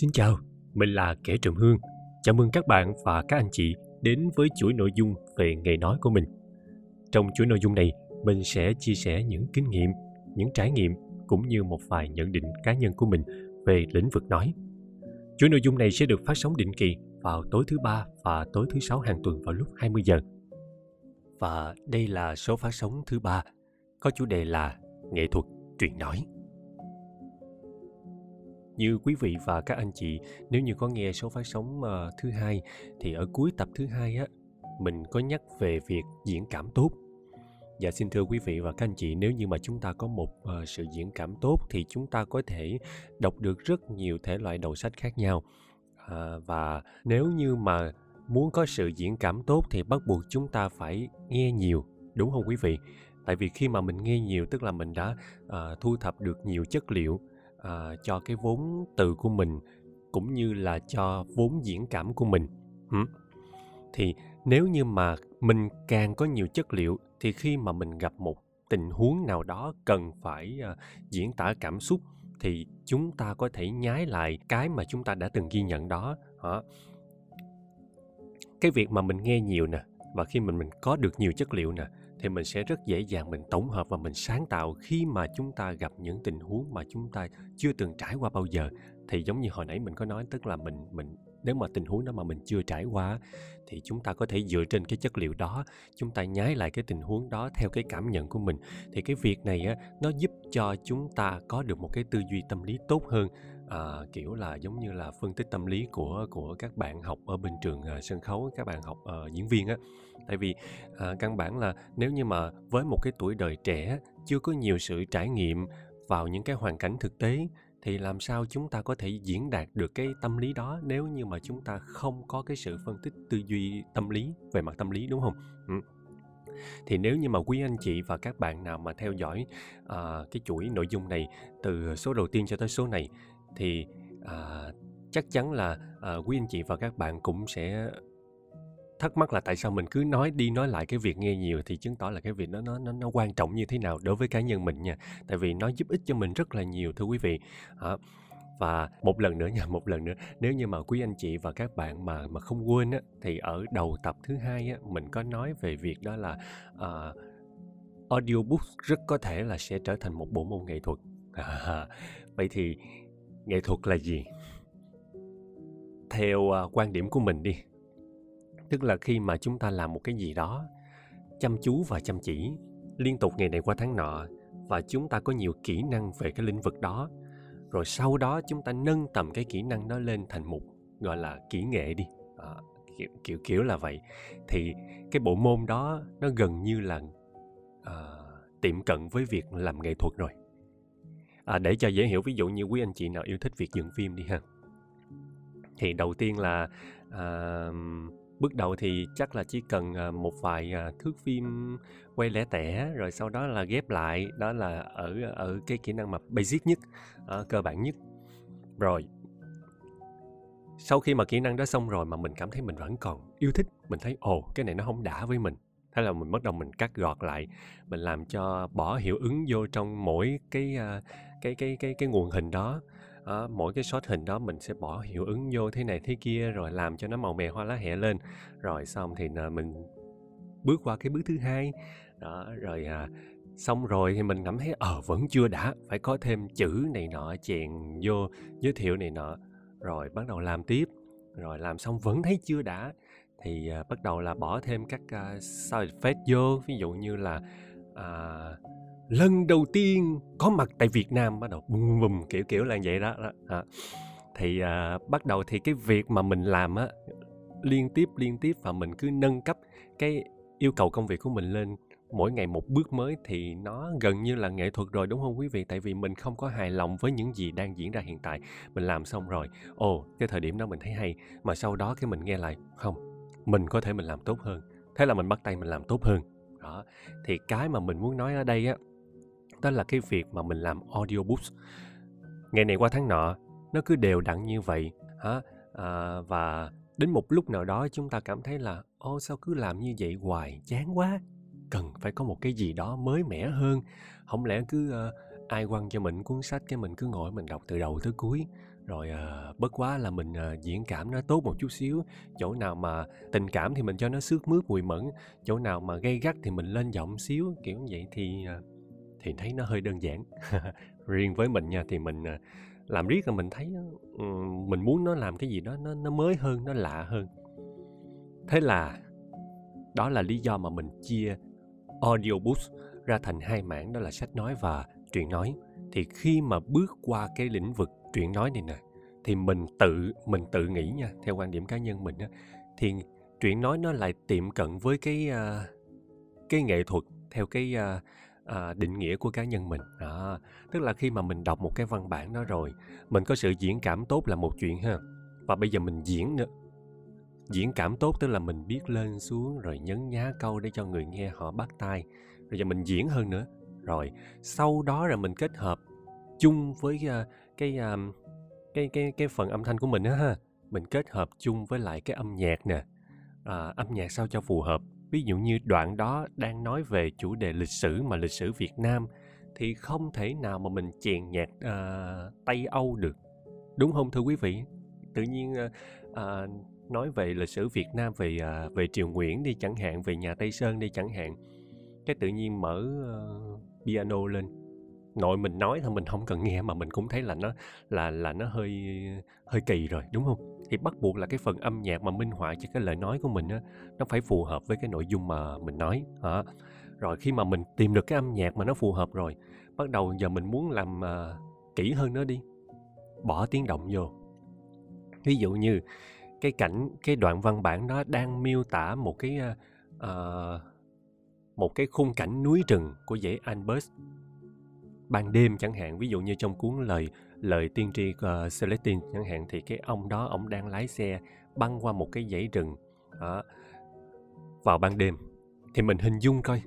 Xin chào, mình là Kẻ Trọng Hương. Chào mừng các bạn và các anh chị đến với chuỗi nội dung về nghề nói của mình. Trong chuỗi nội dung này, mình sẽ chia sẻ những kinh nghiệm, những trải nghiệm cũng như một vài nhận định cá nhân của mình về lĩnh vực nói. Chuỗi nội dung này sẽ được phát sóng định kỳ vào tối thứ Ba và tối thứ Sáu hàng tuần vào lúc 20 giờ. Và đây là số phát sóng thứ Ba, có chủ đề là Nghệ thuật truyện nói. Như quý vị và các anh chị, nếu như có nghe số phát sóng thứ Hai, thì ở cuối tập thứ Hai á, mình có nhắc về việc diễn cảm tốt. Dạ, xin thưa quý vị và các anh chị, nếu như mà chúng ta có một sự diễn cảm tốt thì chúng ta có thể đọc được rất nhiều thể loại đầu sách khác nhau. Và nếu như mà muốn có sự diễn cảm tốt thì bắt buộc chúng ta phải nghe nhiều, đúng không quý vị? Tại vì khi mà mình nghe nhiều tức là mình đã thu thập được nhiều chất liệu cho cái vốn từ của mình cũng như là cho vốn diễn cảm của mình. Thì nếu như mà mình càng có nhiều chất liệu thì khi mà mình gặp một tình huống nào đó cần phải diễn tả cảm xúc thì chúng ta có thể nhái lại cái mà chúng ta đã từng ghi nhận đó. Cái việc mà mình nghe nhiều nè, và khi mình có được nhiều chất liệu nè, thì mình sẽ rất dễ dàng mình tổng hợp và mình sáng tạo khi mà chúng ta gặp những tình huống mà chúng ta chưa từng trải qua bao giờ. Thì giống như hồi nãy mình có nói, tức là mình nếu mà tình huống đó mà mình chưa trải qua thì chúng ta có thể dựa trên cái chất liệu đó, chúng ta nhái lại cái tình huống đó theo cái cảm nhận của mình. Thì cái việc này á, nó giúp cho chúng ta có được một cái tư duy tâm lý tốt hơn, kiểu là giống như là phân tích tâm lý của các bạn học ở bên trường sân khấu, các bạn học diễn viên á. Tại vì căn bản là nếu như mà với một cái tuổi đời trẻ chưa có nhiều sự trải nghiệm vào những cái hoàn cảnh thực tế thì làm sao chúng ta có thể diễn đạt được cái tâm lý đó nếu như mà chúng ta không có cái sự phân tích tư duy tâm lý, về mặt tâm lý, đúng không? Thì nếu như mà quý anh chị và các bạn nào mà theo dõi cái chuỗi nội dung này từ số đầu tiên cho tới số này thì chắc chắn là quý anh chị và các bạn cũng sẽ thắc mắc là tại sao mình cứ nói đi nói lại cái việc nghe nhiều, thì chứng tỏ là cái việc đó nó quan trọng như thế nào đối với cá nhân mình nha. Tại vì nó giúp ích cho mình rất là nhiều, thưa quý vị. Và một lần nữa, nếu như mà quý anh chị và các bạn mà không quên á, thì ở đầu tập thứ Hai á, mình có nói về việc đó là audiobook rất có thể là sẽ trở thành một bộ môn nghệ thuật. Vậy thì nghệ thuật là gì? Theo quan điểm của mình đi, tức là khi mà chúng ta làm một cái gì đó chăm chú và chăm chỉ liên tục ngày này qua tháng nọ và chúng ta có nhiều kỹ năng về cái lĩnh vực đó, rồi sau đó chúng ta nâng tầm cái kỹ năng đó lên thành một gọi là kỹ nghệ đi, kiểu là vậy, thì cái bộ môn đó nó gần như là tiệm cận với việc làm nghệ thuật rồi. Để cho dễ hiểu, ví dụ như quý anh chị nào yêu thích việc dựng phim đi ha, thì đầu tiên là bước đầu thì chắc là chỉ cần một vài thước phim quay lẻ tẻ, rồi sau đó là ghép lại, đó là ở cái kỹ năng mà basic nhất, cơ bản nhất. Rồi sau khi mà kỹ năng đó xong rồi mà mình cảm thấy mình vẫn còn yêu thích, mình thấy cái này nó không đã với mình, thế là mình bắt đầu mình cắt gọt lại, mình làm cho bỏ hiệu ứng vô trong mỗi cái nguồn hình đó. Mỗi cái shot hình đó mình sẽ bỏ hiệu ứng vô thế này thế kia, rồi làm cho nó màu mè hoa lá hẹ lên, rồi xong thì mình bước qua cái bước thứ Hai đó. Rồi xong rồi thì mình cảm thấy vẫn chưa đã, phải có thêm chữ này nọ chèn vô, giới thiệu này nọ, rồi bắt đầu làm tiếp. Rồi làm xong vẫn thấy chưa đã thì bắt đầu là bỏ thêm các side effect vô, ví dụ như là lần đầu tiên có mặt tại Việt Nam, bắt đầu bùm bùm, kiểu là vậy đó. Thì bắt đầu thì cái việc mà mình làm á, liên tiếp và mình cứ nâng cấp cái yêu cầu công việc của mình lên mỗi ngày một bước mới thì nó gần như là nghệ thuật rồi, đúng không quý vị? Tại vì mình không có hài lòng với những gì đang diễn ra hiện tại. Mình làm xong rồi, cái thời điểm đó mình thấy hay, mà sau đó cái mình nghe lại, không, mình có thể mình làm tốt hơn. Thế là mình bắt tay mình làm tốt hơn. Đó. Thì cái mà mình muốn nói ở đây á, đó là cái việc mà mình làm audiobooks ngày này qua tháng nọ nó cứ đều đặn như vậy và đến một lúc nào đó chúng ta cảm thấy là sao cứ làm như vậy hoài, chán quá, cần phải có một cái gì đó mới mẻ hơn. Không lẽ cứ ai quăng cho mình cuốn sách cái mình cứ ngồi mình đọc từ đầu tới cuối. Rồi bất quá là mình diễn cảm nó tốt một chút xíu, chỗ nào mà tình cảm thì mình cho nó sướt mướt mùi mẫn, chỗ nào mà gay gắt thì mình lên giọng xíu, kiểu như vậy thì thấy nó hơi đơn giản. Riêng với mình nha, thì mình làm riết là mình thấy mình muốn nó làm cái gì đó nó mới hơn, nó lạ hơn. Thế là đó là lý do mà mình chia audiobook ra thành hai mảng, đó là sách nói và truyện nói. Thì khi mà bước qua cái lĩnh vực truyện nói này nè, thì mình tự nghĩ nha, theo quan điểm cá nhân mình á, thì truyện nói nó lại tiệm cận với cái nghệ thuật theo cái định nghĩa của cá nhân mình. Đó, tức là khi mà mình đọc một cái văn bản đó rồi, mình có sự diễn cảm tốt là một chuyện ha, và bây giờ mình diễn nữa. Diễn cảm tốt tức là mình biết lên xuống rồi nhấn nhá câu để cho người nghe họ bắt tai. Rồi giờ mình diễn hơn nữa. Rồi sau đó là mình kết hợp chung với cái phần âm thanh của mình đó ha. Mình kết hợp chung với lại cái âm nhạc nè. Âm nhạc sao cho phù hợp. Ví dụ như đoạn đó đang nói về chủ đề lịch sử, mà lịch sử Việt Nam, thì không thể nào mà mình chèn nhạc Tây Âu được. Đúng không thưa quý vị? Tự nhiên nói về lịch sử Việt Nam, về triều Nguyễn đi chẳng hạn, về nhà Tây Sơn đi chẳng hạn, cái tự nhiên mở piano lên, nội mình nói thôi, mình không cần nghe mà mình cũng thấy là nó hơi kỳ rồi, đúng không? Thì bắt buộc là cái phần âm nhạc mà minh họa cho cái lời nói của mình á, nó phải phù hợp với cái nội dung mà mình nói. Hả? Rồi khi mà mình tìm được cái âm nhạc mà nó phù hợp rồi, bắt đầu giờ mình muốn làm kỹ hơn nữa đi, bỏ tiếng động vô. Ví dụ như cái đoạn văn bản đó đang miêu tả một cái khung cảnh núi rừng của dãy Albert ban đêm chẳng hạn. Ví dụ như trong cuốn lời tiên tri Celestine chẳng hạn, thì cái ông đó ông đang lái xe băng qua một cái dãy rừng đó, vào ban đêm. Thì mình hình dung coi,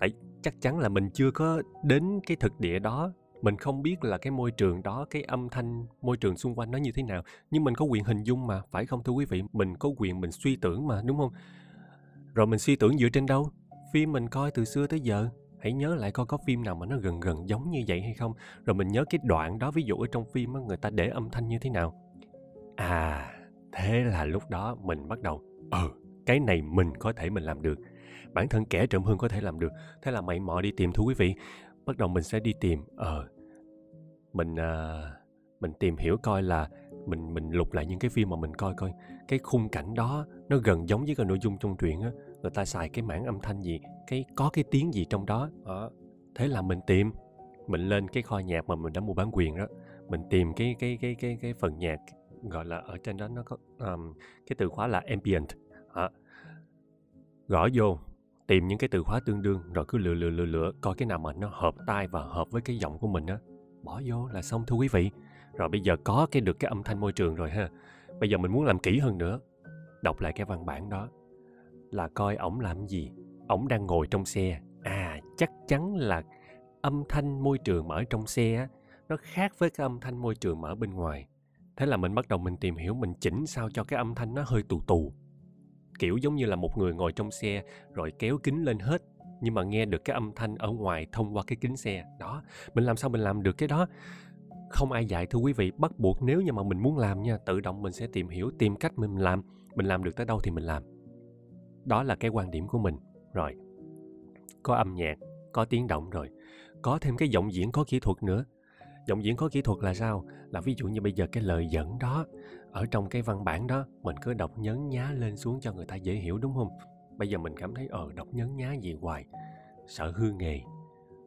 tại chắc chắn là mình chưa có đến cái thực địa đó, mình không biết là cái môi trường đó, cái âm thanh môi trường xung quanh nó như thế nào, nhưng mình có quyền hình dung mà, phải không thưa quý vị? Mình có quyền mình suy tưởng mà, đúng không? Rồi mình suy tưởng dựa trên đâu? Phim mình coi từ xưa tới giờ, hãy nhớ lại coi có phim nào mà nó gần gần giống như vậy hay không. Rồi mình nhớ cái đoạn đó, ví dụ ở trong phim đó, người ta để âm thanh như thế nào. À, thế là lúc đó mình bắt đầu, cái này mình có thể mình làm được. Bản thân kẻ Trộm Hương có thể làm được. Thế là mày mò đi tìm thưa quý vị. Bắt đầu mình sẽ đi tìm, mình tìm hiểu coi là mình lục lại những cái phim mà mình coi coi cái khung cảnh đó nó gần giống với cái nội dung trong truyện á, người ta xài cái mảng âm thanh gì, có cái tiếng gì trong đó. Thế là mình tìm, mình lên cái kho nhạc mà mình đã mua bản quyền đó, mình tìm cái phần nhạc, gọi là ở trên đó nó có cái từ khóa là ambient. Gõ vô, tìm những cái từ khóa tương đương, rồi cứ lựa coi cái nào mà nó hợp tai và hợp với cái giọng của mình á, bỏ vô là xong thưa quý vị. Rồi bây giờ có được cái âm thanh môi trường rồi ha. Bây giờ mình muốn làm kỹ hơn nữa, đọc lại cái văn bản đó, là coi ổng làm gì. Ổng đang ngồi trong xe. À, chắc chắn là âm thanh môi trường ở trong xe á, nó khác với cái âm thanh môi trường ở bên ngoài. Thế là mình bắt đầu mình tìm hiểu, mình chỉnh sao cho cái âm thanh nó hơi tù tù, kiểu giống như là một người ngồi trong xe rồi kéo kính lên hết, nhưng mà nghe được cái âm thanh ở ngoài thông qua cái kính xe đó. Mình làm sao mình làm được cái đó? Không ai dạy thưa quý vị. Bắt buộc nếu như mà mình muốn làm nha, tự động mình sẽ tìm hiểu, tìm cách mình làm. Mình làm được tới đâu thì mình làm. Đó là cái quan điểm của mình. Rồi, có âm nhạc, có tiếng động rồi, có thêm cái giọng diễn có kỹ thuật nữa. Giọng diễn có kỹ thuật là sao? Là ví dụ như bây giờ cái lời dẫn đó, ở trong cái văn bản đó, mình cứ đọc nhấn nhá lên xuống cho người ta dễ hiểu, đúng không? Bây giờ mình cảm thấy đọc nhấn nhá gì hoài, sợ hư nghề,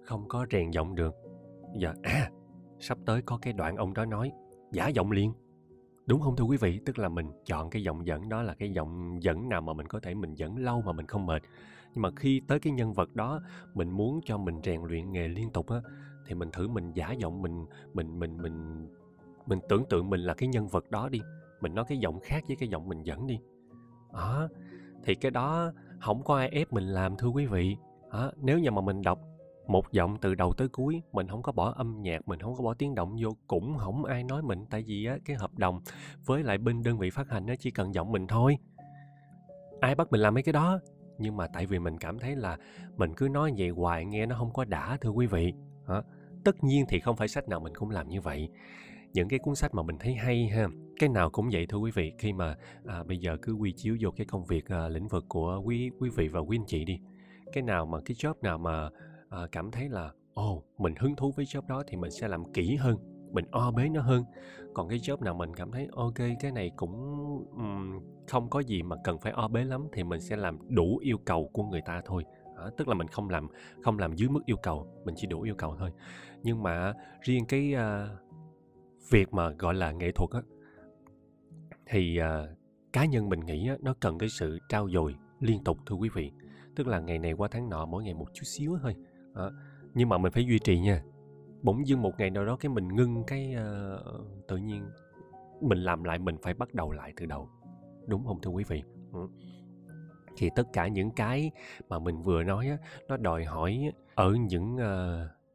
không có rèn giọng được. Giờ sắp tới có cái đoạn ông đó nói, giả giọng liền, đúng không thưa quý vị? Tức là mình chọn cái giọng dẫn đó, là cái giọng dẫn nào mà mình có thể mình dẫn lâu mà mình không mệt. Nhưng mà khi tới cái nhân vật đó, mình muốn cho mình rèn luyện nghề liên tục á, thì mình thử mình giả giọng, mình tưởng tượng mình là cái nhân vật đó đi, mình nói cái giọng khác với cái giọng mình dẫn đi. Đó, thì cái đó không có ai ép mình làm thưa quý vị. Đó, nếu như mà mình đọc một giọng từ đầu tới cuối, mình không có bỏ âm nhạc, mình không có bỏ tiếng động vô, cũng không ai nói mình. Tại vì á, cái hợp đồng với lại bên đơn vị phát hành á, chỉ cần giọng mình thôi, ai bắt mình làm mấy cái đó. Nhưng mà tại vì mình cảm thấy là mình cứ nói vậy hoài nghe nó không có đã thưa quý vị. Đó, Tất nhiên thì không phải sách nào mình cũng làm như vậy. Những cái cuốn sách mà mình thấy hay ha, cái nào cũng vậy thưa quý vị. Khi mà bây giờ cứ quy chiếu vô cái công việc lĩnh vực của quý vị và quý anh chị đi. Cái nào mà cái job nào mà cảm thấy là mình hứng thú với job đó thì mình sẽ làm kỹ hơn, mình o bế nó hơn. Còn cái job nào mình cảm thấy ok, cái này cũng không có gì mà cần phải o bế lắm thì mình sẽ làm đủ yêu cầu của người ta thôi. Tức là mình không làm dưới mức yêu cầu, mình chỉ đủ yêu cầu thôi. Nhưng mà riêng cái việc mà gọi là nghệ thuật á, thì cá nhân mình nghĩ á, nó cần cái sự trau dồi liên tục thưa quý vị. Tức là ngày này qua tháng nọ, mỗi ngày một chút xíu thôi. Nhưng mà mình phải duy trì nha. Bỗng dưng một ngày nào đó cái mình ngưng cái tự nhiên mình làm lại, mình phải bắt đầu lại từ đầu. Đúng không thưa quý vị? Thì tất cả những cái mà mình vừa nói á, nó đòi hỏi ở những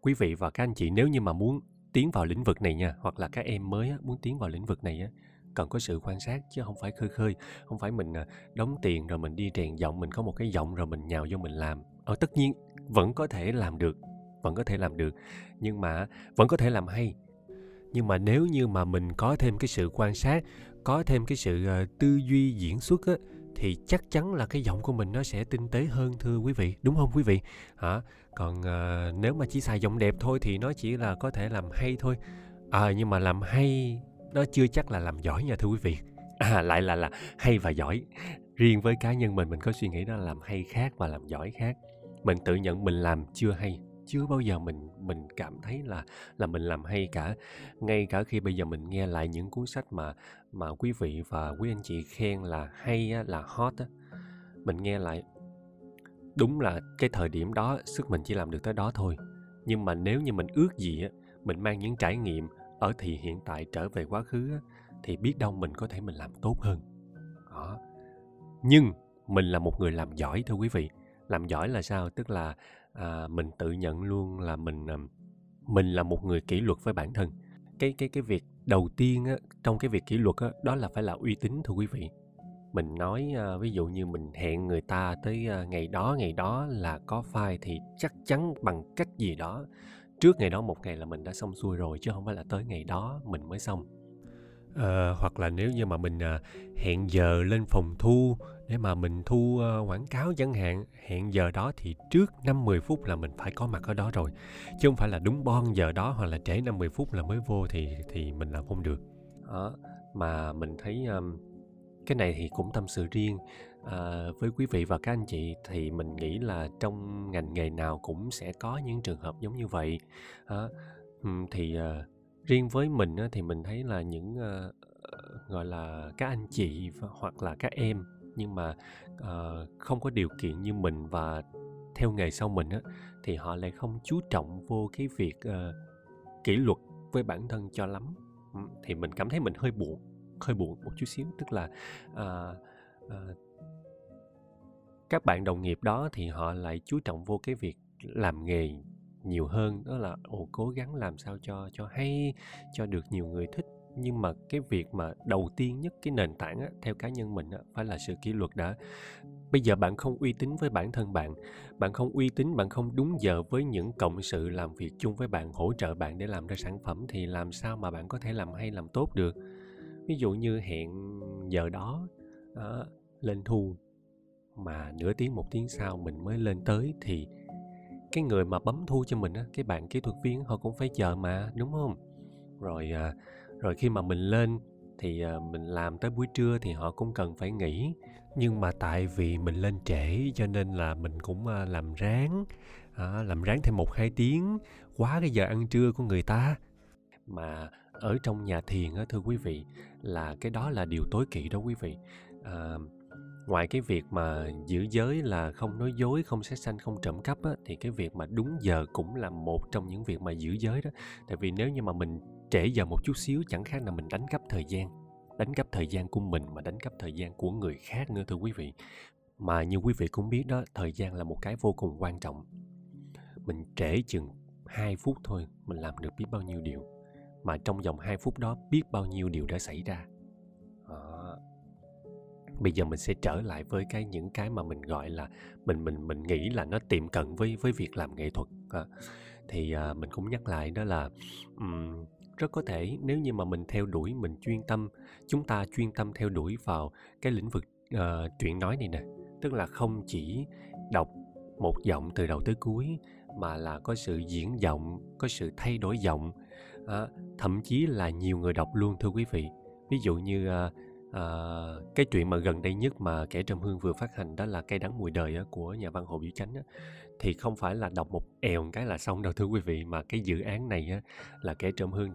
quý vị và các anh chị nếu như mà muốn tiến vào lĩnh vực này nha, hoặc là các em mới á, muốn tiến vào lĩnh vực này á, cần có sự quan sát chứ không phải khơi khơi. Không phải mình đóng tiền rồi mình đi rèn giọng, mình có một cái giọng rồi mình nhào vô mình làm. Tất nhiên vẫn có thể làm được, nhưng mà vẫn có thể làm hay. Nhưng mà nếu như mà mình có thêm cái sự quan sát, có thêm cái sự tư duy diễn xuất á, thì chắc chắn là cái giọng của mình nó sẽ tinh tế hơn thưa quý vị. Đúng không quý vị? Còn nếu mà chỉ xài giọng đẹp thôi thì nó chỉ là có thể làm hay thôi. Nhưng mà làm hay nó chưa chắc là làm giỏi nha thưa quý vị. Lại là hay và giỏi. Riêng với cá nhân mình có suy nghĩ đó là làm hay khác và làm giỏi khác. Mình tự nhận mình làm chưa hay. Chưa bao giờ mình cảm thấy là mình làm hay cả. Ngay cả khi bây giờ mình nghe lại những cuốn sách mà quý vị và quý anh chị khen là hay á, là hot á, mình nghe lại đúng là cái thời điểm đó sức mình chỉ làm được tới đó thôi. Nhưng mà nếu như mình ước gì á, mình mang những trải nghiệm ở thì hiện tại trở về quá khứ á, thì biết đâu mình có thể mình làm tốt hơn. Nhưng mình là một người làm giỏi thưa quý vị. Làm giỏi là sao? Tức là mình tự nhận luôn là mình là một người kỷ luật với bản thân. Cái việc đầu tiên á, trong cái việc kỷ luật á, đó là phải là uy tín thưa quý vị. Mình nói ví dụ như mình hẹn người ta tới ngày đó là có file thì chắc chắn bằng cách gì đó trước ngày đó một ngày là mình đã xong xuôi rồi, chứ không phải là tới ngày đó mình mới xong. Hoặc là nếu như mà mình hẹn giờ lên phòng thu để mà mình thu quảng cáo chẳng hạn, hẹn giờ đó thì trước 5-10 phút là mình phải có mặt ở đó rồi. Chứ không phải là đúng bon giờ đó hoặc là trễ 5-10 phút là mới vô thì mình làm không được. Mà mình thấy cái này thì cũng tâm sự riêng với quý vị và các anh chị, thì mình nghĩ là trong ngành nghề nào cũng sẽ có những trường hợp giống như vậy. Riêng với mình á, thì mình thấy là những gọi là các anh chị hoặc là các em nhưng mà không có điều kiện như mình và theo nghề sau mình á, thì họ lại không chú trọng vô cái việc kỷ luật với bản thân cho lắm. Thì mình cảm thấy mình hơi buồn một chút xíu. Tức là các bạn đồng nghiệp đó thì họ lại chú trọng vô cái việc làm nghề nhiều hơn, đó là cố gắng làm sao cho hay, cho được nhiều người thích. Nhưng mà cái việc mà đầu tiên nhất, cái nền tảng á, theo cá nhân mình á, phải là sự kỷ luật đã. Bây giờ bạn không uy tín với bản thân bạn, bạn không uy tín, bạn không đúng giờ với những cộng sự làm việc chung với bạn, hỗ trợ bạn để làm ra sản phẩm, thì làm sao mà bạn có thể làm hay làm tốt được. Ví dụ như hẹn giờ đó lên thu mà nửa tiếng một tiếng sau mình mới lên tới, thì cái người mà bấm thu cho mình á, cái bạn kỹ thuật viên họ cũng phải chờ mà, đúng không? Rồi khi mà mình lên thì mình làm tới buổi trưa thì họ cũng cần phải nghỉ. Nhưng mà tại vì mình lên trễ cho nên là mình cũng làm ráng thêm 1-2 tiếng quá cái giờ ăn trưa của người ta. Mà ở trong nhà thiền á thưa quý vị, là cái đó là điều tối kỵ đó quý vị. Ngoài cái việc mà giữ giới là không nói dối, không sát sanh, không trộm cắp á, thì cái việc mà đúng giờ cũng là một trong những việc mà giữ giới đó. Tại vì nếu như mà mình trễ giờ một chút xíu chẳng khác là mình đánh cắp thời gian của mình mà đánh cắp thời gian của người khác nữa thưa quý vị. Mà như quý vị cũng biết đó, thời gian là một cái vô cùng quan trọng. Mình trễ chừng 2 phút thôi, mình làm được biết bao nhiêu điều. Mà trong vòng 2 phút đó biết bao nhiêu điều đã xảy ra. Bây giờ mình sẽ trở lại với những cái mà mình gọi là mình nghĩ là nó tiệm cận với việc làm nghệ thuật. thì mình cũng nhắc lại đó là rất có thể nếu như mà mình theo đuổi, mình chuyên tâm, chúng ta chuyên tâm theo đuổi vào cái lĩnh vực truyện nói này nè, tức là không chỉ đọc một giọng từ đầu tới cuối mà là có sự diễn giọng, có sự thay đổi giọng, thậm chí là nhiều người đọc luôn thưa quý vị. Ví dụ như cái truyện mà gần đây nhất mà Kẻ Trọng Hương vừa phát hành đó là Cây Đắng Mùi Đời của nhà văn Hồ Biểu Chánh thì không phải là đọc một èo cái là xong đâu thưa quý vị, mà cái dự án này là Kẻ Trọng Hương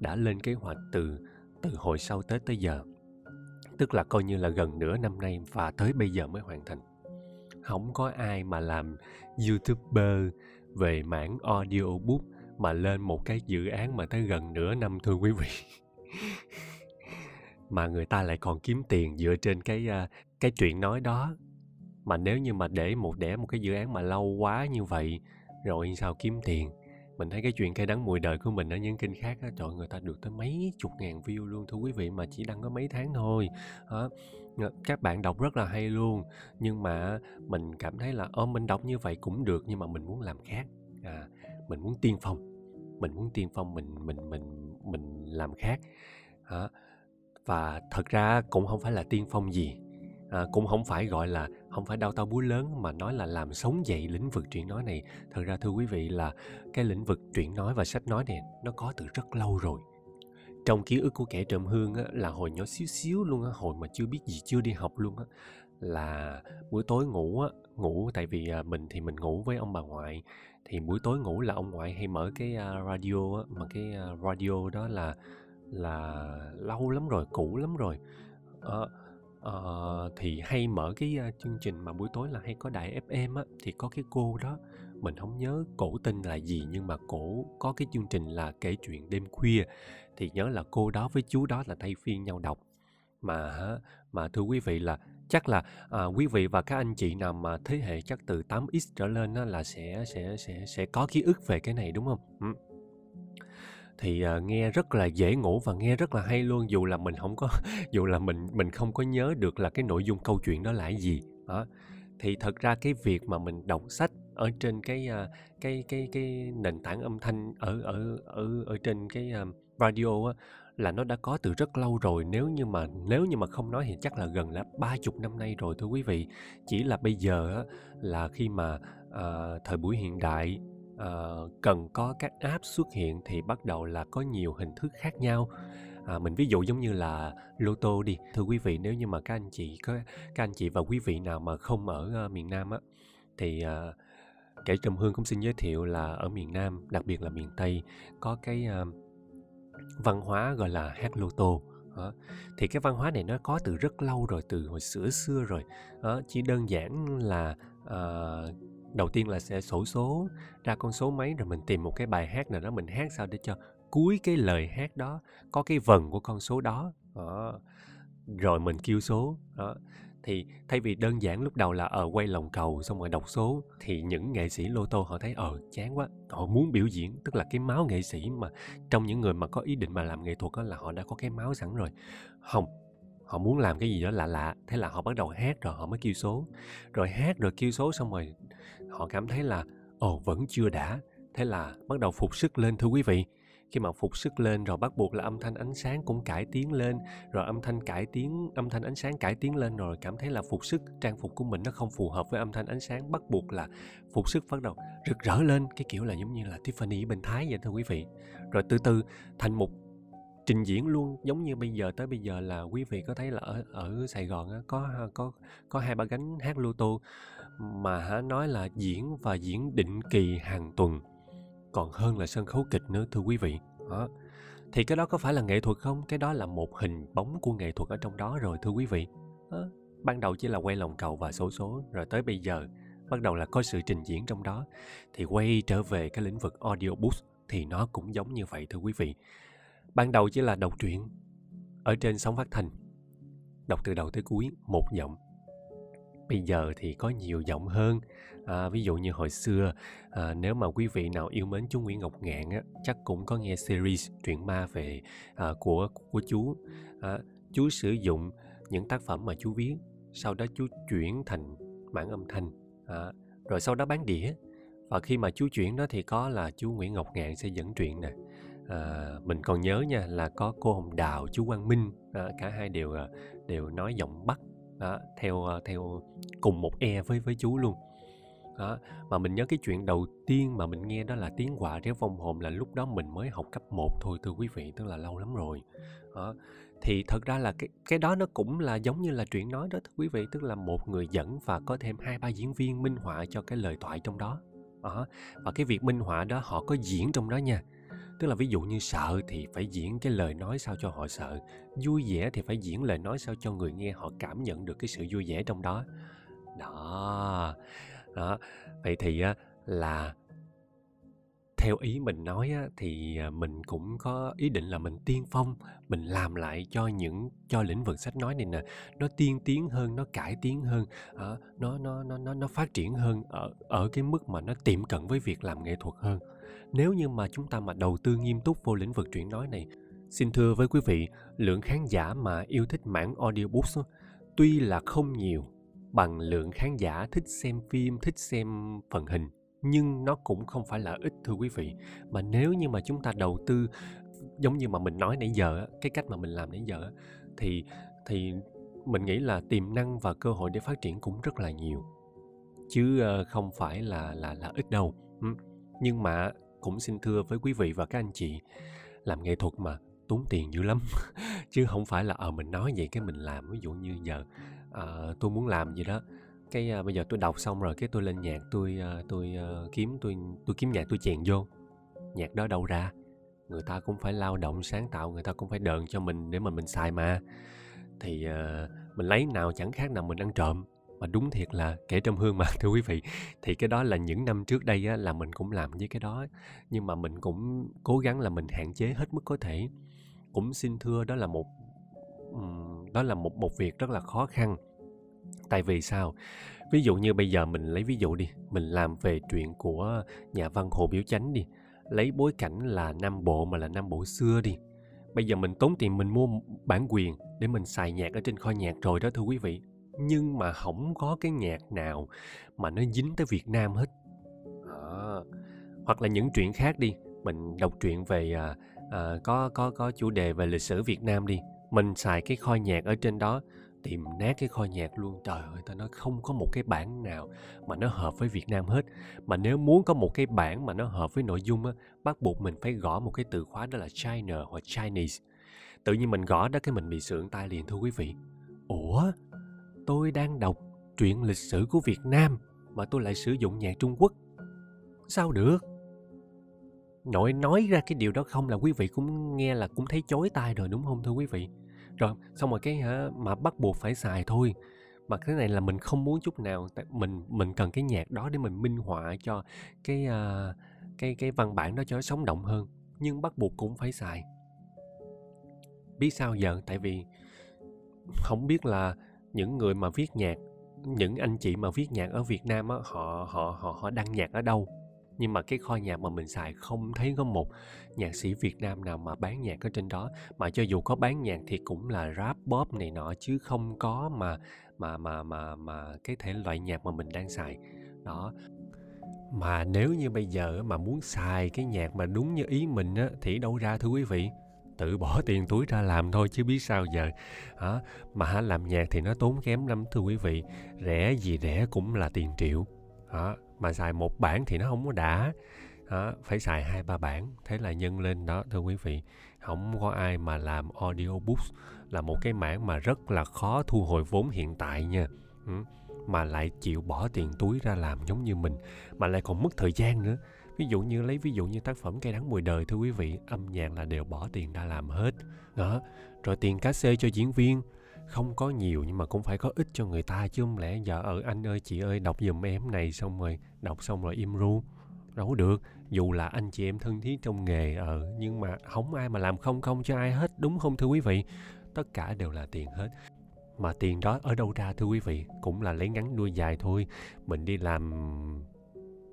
đã lên kế hoạch từ hồi sau Tết tới giờ, tức là coi như là gần nửa năm nay và tới bây giờ mới hoàn thành. Không có ai mà làm YouTuber về mảng audiobook mà lên một cái dự án mà tới gần nửa năm thưa quý vị. Mà người ta lại còn kiếm tiền dựa trên cái chuyện nói đó. Mà nếu như mà để một cái dự án mà lâu quá như vậy rồi sao kiếm tiền? Mình thấy cái chuyện Cây Đắng Mùi Đời của mình ở những kênh khác đó, trời, người ta được tới mấy chục ngàn view luôn thưa quý vị, mà chỉ đăng có mấy tháng thôi đó. Các bạn đọc rất là hay luôn, nhưng mà mình cảm thấy là mình đọc như vậy cũng được, nhưng mà mình muốn làm khác, mình muốn tiên phong, mình làm khác đó. Và thật ra cũng không phải là tiên phong gì, cũng không phải gọi là, không phải đao to búa lớn, mà nói là làm sống dậy lĩnh vực truyện nói này. Thật ra thưa quý vị là cái lĩnh vực truyện nói và sách nói này nó có từ rất lâu rồi. Trong ký ức của Kẻ Trọng Hương là hồi nhỏ xíu xíu luôn á, hồi mà chưa biết gì, chưa đi học luôn á, là buổi tối ngủ tại vì mình thì mình ngủ với ông bà ngoại, thì buổi tối ngủ là ông ngoại hay mở cái radio mà cái radio đó là lâu lắm rồi, cũ lắm rồi, thì hay mở cái chương trình mà buổi tối là hay có đài FM thì có cái cô đó, mình không nhớ cổ tên là gì, nhưng mà cổ có cái chương trình là Kể Chuyện Đêm Khuya, thì nhớ là cô đó với chú đó là thay phiên nhau đọc. Mà thưa quý vị là chắc là quý vị và các anh chị nào mà thế hệ chắc từ 8X trở lên là sẽ có ký ức về cái này đúng không? Thì nghe rất là dễ ngủ và nghe rất là hay luôn, dù là mình không có nhớ được là cái nội dung câu chuyện đó là gì đó. Thì thật ra cái việc mà mình đọc sách ở trên cái nền tảng âm thanh ở trên cái radio là nó đã có từ rất lâu rồi. Nếu như mà không nói thì chắc là gần là 30 năm nay rồi thưa quý vị. Chỉ là bây giờ là khi mà thời buổi hiện đại cần có các app xuất hiện thì bắt đầu là có nhiều hình thức khác nhau. Mình ví dụ giống như là lô tô đi thưa quý vị. Nếu như mà các anh chị và quý vị nào mà không ở miền Nam thì Kẻ Trọng Hương cũng xin giới thiệu là ở miền Nam, đặc biệt là miền Tây, có cái văn hóa gọi là hát lô tô. Thì cái văn hóa này nó có từ rất lâu rồi, từ hồi xưa rồi. Chỉ đơn giản là đầu tiên là sẽ xổ số ra con số mấy, rồi mình tìm một cái bài hát nào đó mình hát sao để cho cuối cái lời hát đó có cái vần của con số đó, rồi mình kêu số đó. Thì thay vì đơn giản lúc đầu là quay lòng cầu xong rồi đọc số, thì những nghệ sĩ lô tô họ thấy chán quá, họ muốn biểu diễn, tức là cái máu nghệ sĩ mà trong những người mà có ý định mà làm nghệ thuật là họ đã có cái máu sẵn rồi. Không, họ muốn làm cái gì đó lạ lạ, thế là họ bắt đầu hát rồi họ mới kêu số, rồi hát rồi kêu số xong rồi họ cảm thấy là vẫn chưa đã, thế là bắt đầu phục sức lên thưa quý vị. Khi mà phục sức lên rồi bắt buộc là âm thanh ánh sáng cũng cải tiến lên, rồi âm thanh ánh sáng cải tiến lên, rồi cảm thấy là phục sức, trang phục của mình nó không phù hợp với âm thanh ánh sáng, bắt buộc là phục sức bắt đầu rực rỡ lên, cái kiểu là giống như là Tiffany bên Thái vậy thưa quý vị. Rồi từ từ thành một trình diễn luôn, giống như bây giờ, tới bây giờ là quý vị có thấy là ở Sài Gòn có 2-3 gánh hát lô tô mà nói là diễn và diễn định kỳ hàng tuần, còn hơn là sân khấu kịch nữa thưa quý vị. Thì cái đó có phải là nghệ thuật không? Cái đó là một hình bóng của nghệ thuật ở trong đó rồi thưa quý vị. Ban đầu chỉ là quay lòng cầu và xổ số, rồi tới bây giờ bắt đầu là có sự trình diễn trong đó. Thì quay trở về cái lĩnh vực audiobook thì nó cũng giống như vậy thưa quý vị. Ban đầu chỉ là đọc truyện ở trên sóng phát thanh, đọc từ đầu tới cuối một giọng. Bây giờ thì có nhiều giọng hơn. Ví dụ như hồi xưa, nếu mà quý vị nào yêu mến chú Nguyễn Ngọc Ngạn chắc cũng có nghe series truyện ma về của chú. Chú sử dụng những tác phẩm mà chú viết, sau đó chú chuyển thành bản âm thanh, rồi sau đó bán đĩa, Và khi mà chú chuyển đó thì có là chú Nguyễn Ngọc Ngạn sẽ dẫn truyện nè. Mình còn nhớ nha, là có cô Hồng Đào, chú Quang Minh, cả hai đều nói giọng Bắc, theo cùng một e với chú luôn. Mà mình nhớ cái chuyện đầu tiên mà mình nghe đó là tiếng Quạ Réo Vong Hồn, là lúc đó mình mới học cấp 1 thôi thưa quý vị, tức là lâu lắm rồi. Thì thật ra là cái đó nó cũng là giống như là truyện nói đó thưa quý vị, tức là một người dẫn và có thêm 2-3 diễn viên minh họa cho cái lời thoại trong đó. Và cái việc minh họa đó họ có diễn trong đó nha. Tức là ví dụ như sợ thì phải diễn cái lời nói sao cho họ sợ, vui vẻ thì phải diễn lời nói sao cho người nghe họ cảm nhận được cái sự vui vẻ trong đó. Đó. Vậy thì là theo ý mình nói thì mình cũng có ý định là mình tiên phong, mình làm lại cho lĩnh vực sách nói này nè, nó tiên tiến hơn, nó cải tiến hơn, nó phát triển hơn ở cái mức mà nó tiệm cận với việc làm nghệ thuật hơn. Nếu như mà chúng ta mà đầu tư nghiêm túc vô lĩnh vực truyện nói này, xin thưa với quý vị, lượng khán giả mà yêu thích mảng audiobooks tuy là không nhiều bằng lượng khán giả thích xem phim, thích xem phần hình, nhưng nó cũng không phải là ít thưa quý vị. Mà nếu như mà chúng ta đầu tư giống như mà mình nói nãy giờ, cái cách mà mình làm nãy giờ, thì mình nghĩ là tiềm năng và cơ hội để phát triển cũng rất là nhiều, chứ không phải là ít đâu. Nhưng mà cũng xin thưa với quý vị và các anh chị, làm nghệ thuật mà tốn tiền dữ lắm chứ không phải là mình nói vậy cái mình làm. Ví dụ như giờ tôi muốn làm gì đó, cái bây giờ tôi đọc xong rồi cái tôi lên nhạc, tôi kiếm nhạc tôi chèn vô, nhạc đó đâu ra, người ta cũng phải lao động sáng tạo, người ta cũng phải đờn cho mình để mà mình xài mà. Thì mình lấy nào chẳng khác nào mình ăn trộm, mà đúng thiệt là kẻ trong hương mà thưa quý vị. Thì cái đó là những năm trước đây là mình cũng làm với cái đó, nhưng mà mình cũng cố gắng là mình hạn chế hết mức có thể. Cũng xin thưa đó là một việc rất là khó khăn. Tại vì sao? Ví dụ như bây giờ mình lấy ví dụ đi, mình làm về truyện của nhà văn Hồ Biểu Chánh đi, lấy bối cảnh là Nam Bộ, mà là Nam Bộ xưa đi. Bây giờ mình tốn tiền mình mua bản quyền để mình xài nhạc ở trên kho nhạc rồi đó thưa quý vị, nhưng mà không có cái nhạc nào mà nó dính tới Việt Nam hết. Hoặc là những truyện khác đi, mình đọc truyện về có chủ đề về lịch sử Việt Nam đi, mình xài cái kho nhạc ở trên đó, tìm nát cái kho nhạc luôn. Trời ơi, ta nói không có một cái bản nào mà nó hợp với Việt Nam hết. Mà nếu muốn có một cái bản mà nó hợp với nội dung á, bắt buộc mình phải gõ một cái từ khóa đó là China hoặc Chinese. Tự nhiên mình gõ đó cái mình bị sượng tai liền thưa quý vị. Ủa, tôi đang đọc truyện lịch sử của Việt Nam mà tôi lại sử dụng nhạc Trung Quốc, sao được? Nội nói ra cái điều đó không là quý vị cũng nghe là cũng thấy chối tai rồi đúng không thưa quý vị? Rồi xong rồi cái mà bắt buộc phải xài thôi. Mà cái này là mình không muốn chút nào. Mình cần cái nhạc đó để mình minh họa cho cái văn bản đó cho nó sống động hơn, nhưng bắt buộc cũng phải xài. Biết sao giờ? Tại vì không biết là những người mà viết nhạc, những anh chị mà viết nhạc ở Việt Nam á, họ đăng nhạc ở đâu, nhưng mà cái kho nhạc mà mình xài không thấy có một nhạc sĩ Việt Nam nào mà bán nhạc ở trên đó. Mà cho dù có bán nhạc thì cũng là rap pop này nọ, chứ không có mà cái thể loại nhạc mà mình đang xài đó. Mà nếu như bây giờ mà muốn xài cái nhạc mà đúng như ý mình á, thì đâu ra thưa quý vị, tự bỏ tiền túi ra làm thôi chứ biết sao giờ. Mà làm nhạc thì nó tốn kém lắm thưa quý vị, rẻ gì rẻ cũng là tiền triệu. Mà xài một bản thì nó không có đã, phải xài 2-3 bản, thế là nhân lên đó thưa quý vị. Không có ai mà làm audiobooks là một cái mảng mà rất là khó thu hồi vốn hiện tại nha, mà lại chịu bỏ tiền túi ra làm giống như mình, mà lại còn mất thời gian nữa. Ví dụ như tác phẩm Cây Đắng Mùi Đời thưa quý vị, âm nhạc là đều bỏ tiền ra làm hết đó. Rồi tiền cá xê cho diễn viên không có nhiều, nhưng mà cũng phải có ích cho người ta chứ, không lẽ giờ anh ơi chị ơi đọc giùm em này, xong rồi đọc xong rồi im ru, đâu được. Dù là anh chị em thân thiết trong nghề nhưng mà không ai mà làm không cho ai hết đúng không thưa quý vị? Tất cả đều là tiền hết. Mà tiền đó ở đâu ra thưa quý vị? Cũng là lấy ngắn nuôi dài thôi. Mình đi làm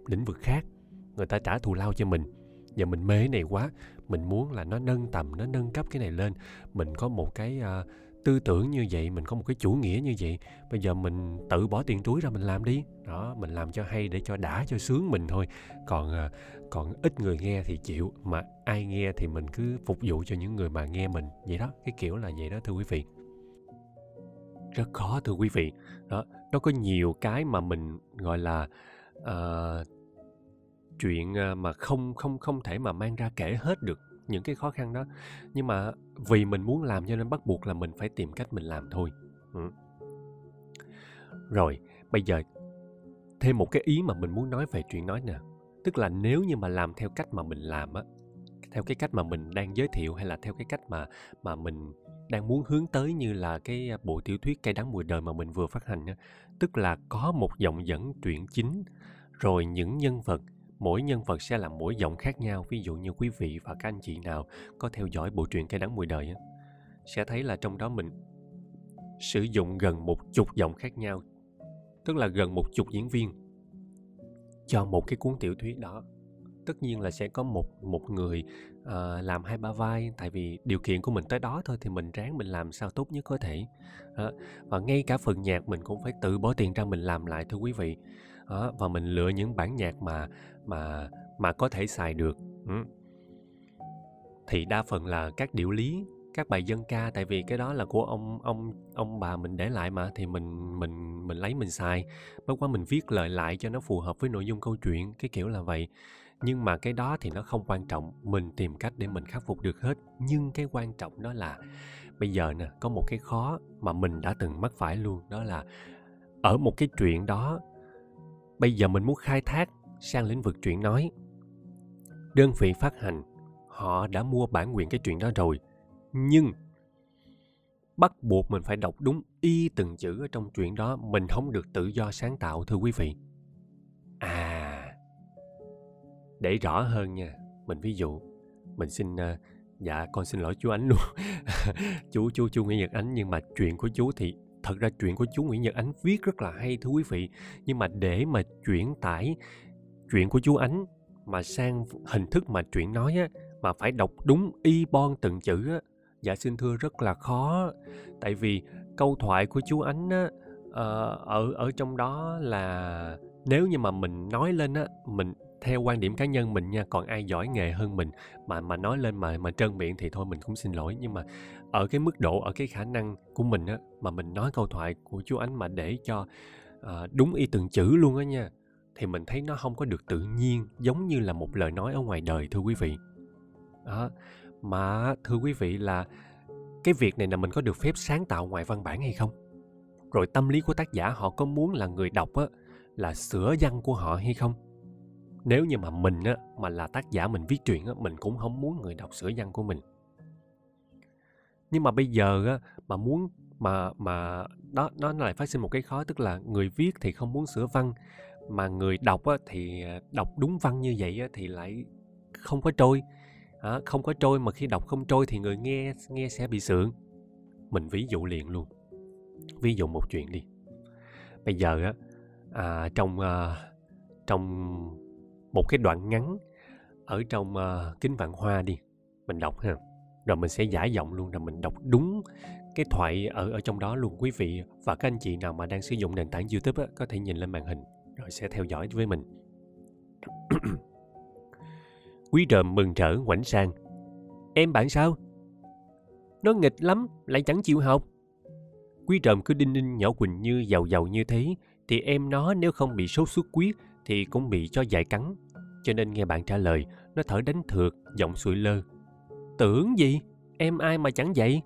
lĩnh vực khác, người ta trả thù lao cho mình. Giờ mình mê cái này quá, mình muốn là nó nâng tầm, nó nâng cấp cái này lên, mình có một cái tư tưởng như vậy, mình có một cái chủ nghĩa như vậy, bây giờ mình tự bỏ tiền túi ra mình làm đi. Đó, mình làm cho hay để cho đã cho sướng mình thôi. Còn ít người nghe thì chịu, mà ai nghe thì mình cứ phục vụ cho những người mà nghe mình. Vậy đó, cái kiểu là vậy đó thưa quý vị. Rất khó thưa quý vị. Đó, nó có nhiều cái mà mình gọi là chuyện mà không thể mà mang ra kể hết được những cái khó khăn đó. Nhưng mà vì mình muốn làm cho nên bắt buộc là mình phải tìm cách mình làm thôi. Rồi, bây giờ thêm một cái ý mà mình muốn nói về chuyện nói nè. Tức là nếu như mà làm theo cách mà mình làm á, theo cái cách mà mình đang giới thiệu hay là theo cái cách mà mình đang muốn hướng tới như là cái bộ tiểu thuyết Cây Đắng Mùi Đời mà mình vừa phát hành á, tức là có một giọng dẫn truyện chính, rồi những nhân vật, mỗi nhân vật sẽ làm mỗi giọng khác nhau. Ví dụ như quý vị và các anh chị nào có theo dõi bộ truyện Cây Đắng Mùi Đời á, sẽ thấy là trong đó mình sử dụng gần 10 giọng khác nhau, tức là gần 10 diễn viên cho một cái cuốn tiểu thuyết đó. Tất nhiên là sẽ có một người làm 2-3 vai, tại vì điều kiện của mình tới đó thôi thì mình ráng mình làm sao tốt nhất có thể. Và ngay cả phần nhạc mình cũng phải tự bỏ tiền ra mình làm lại thưa quý vị. Và mình lựa những bản nhạc mà có thể xài được. Thì đa phần là các điệu lý, các bài dân ca, tại vì cái đó là của ông bà mình để lại mà, thì mình lấy mình xài. Bất quá mình viết lời lại cho nó phù hợp với nội dung câu chuyện, cái kiểu là vậy. Nhưng mà cái đó thì nó không quan trọng, mình tìm cách để mình khắc phục được hết. Nhưng cái quan trọng đó là bây giờ nè, có một cái khó mà mình đã từng mắc phải luôn, đó là ở một cái chuyện đó, bây giờ mình muốn khai thác sang lĩnh vực truyện nói. Đơn vị phát hành họ đã mua bản quyền cái chuyện đó rồi, nhưng bắt buộc mình phải đọc đúng y từng chữ ở trong chuyện đó, mình không được tự do sáng tạo thưa quý vị. Để rõ hơn nha, mình ví dụ, mình xin, dạ con xin lỗi chú Ánh luôn, chú Nguyễn Nhật Ánh, nhưng mà chuyện của chú thì, thật ra chuyện của chú Nguyễn Nhật Ánh viết rất là hay thưa quý vị, nhưng mà để mà chuyển tải chuyện của chú Ánh mà sang hình thức mà chuyện nói á, mà phải đọc đúng y bon từng chữ á, dạ xin thưa rất là khó. Tại vì câu thoại của chú Ánh á, ở trong đó là nếu như mà mình nói lên á, mình theo quan điểm cá nhân mình nha, còn ai giỏi nghề hơn mình mà nói lên mà trơn miệng thì thôi mình cũng xin lỗi, nhưng mà ở cái mức độ, ở cái khả năng của mình á, mà mình nói câu thoại của chú Ánh mà để cho đúng y từng chữ luôn á nha, thì mình thấy nó không có được tự nhiên giống như là một lời nói ở ngoài đời thưa quý vị. Đó. Mà thưa quý vị là cái việc này là mình có được phép sáng tạo ngoài văn bản hay không? Rồi tâm lý của tác giả họ có muốn là người đọc á, là sửa văn của họ hay không? Nếu như mà mình á, mà là tác giả mình viết truyện á, mình cũng không muốn người đọc sửa văn của mình. Nhưng mà bây giờ á, mà muốn mà đó, nó lại phát sinh một cái khó, tức là người viết thì không muốn sửa văn, mà người đọc á, thì đọc đúng văn như vậy á, thì lại không có trôi. Không có trôi, mà khi đọc không trôi thì người nghe sẽ bị sượng. Mình ví dụ liền luôn. Ví dụ một chuyện đi. Bây giờ á, trong một cái đoạn ngắn ở trong Kính Vạn Hoa đi, mình đọc ha. Rồi mình sẽ giả giọng luôn, rồi mình đọc đúng cái thoại ở trong đó luôn quý vị. Và các anh chị nào mà đang sử dụng nền tảng YouTube á, có thể nhìn lên màn hình rồi sẽ theo dõi với mình. Quý Rờm mừng rỡ ngoảnh sang. Em bạn sao? Nó nghịch lắm, lại chẳng chịu học. Quý Rờm cứ đinh ninh nhỏ Quỳnh Như giàu như thế, thì em nó nếu không bị sốt xuất huyết thì cũng bị cho dại cắn. Cho nên nghe bạn trả lời, nó thở đánh thượt, giọng sụi lơ. Tưởng gì? Em ai mà chẳng vậy?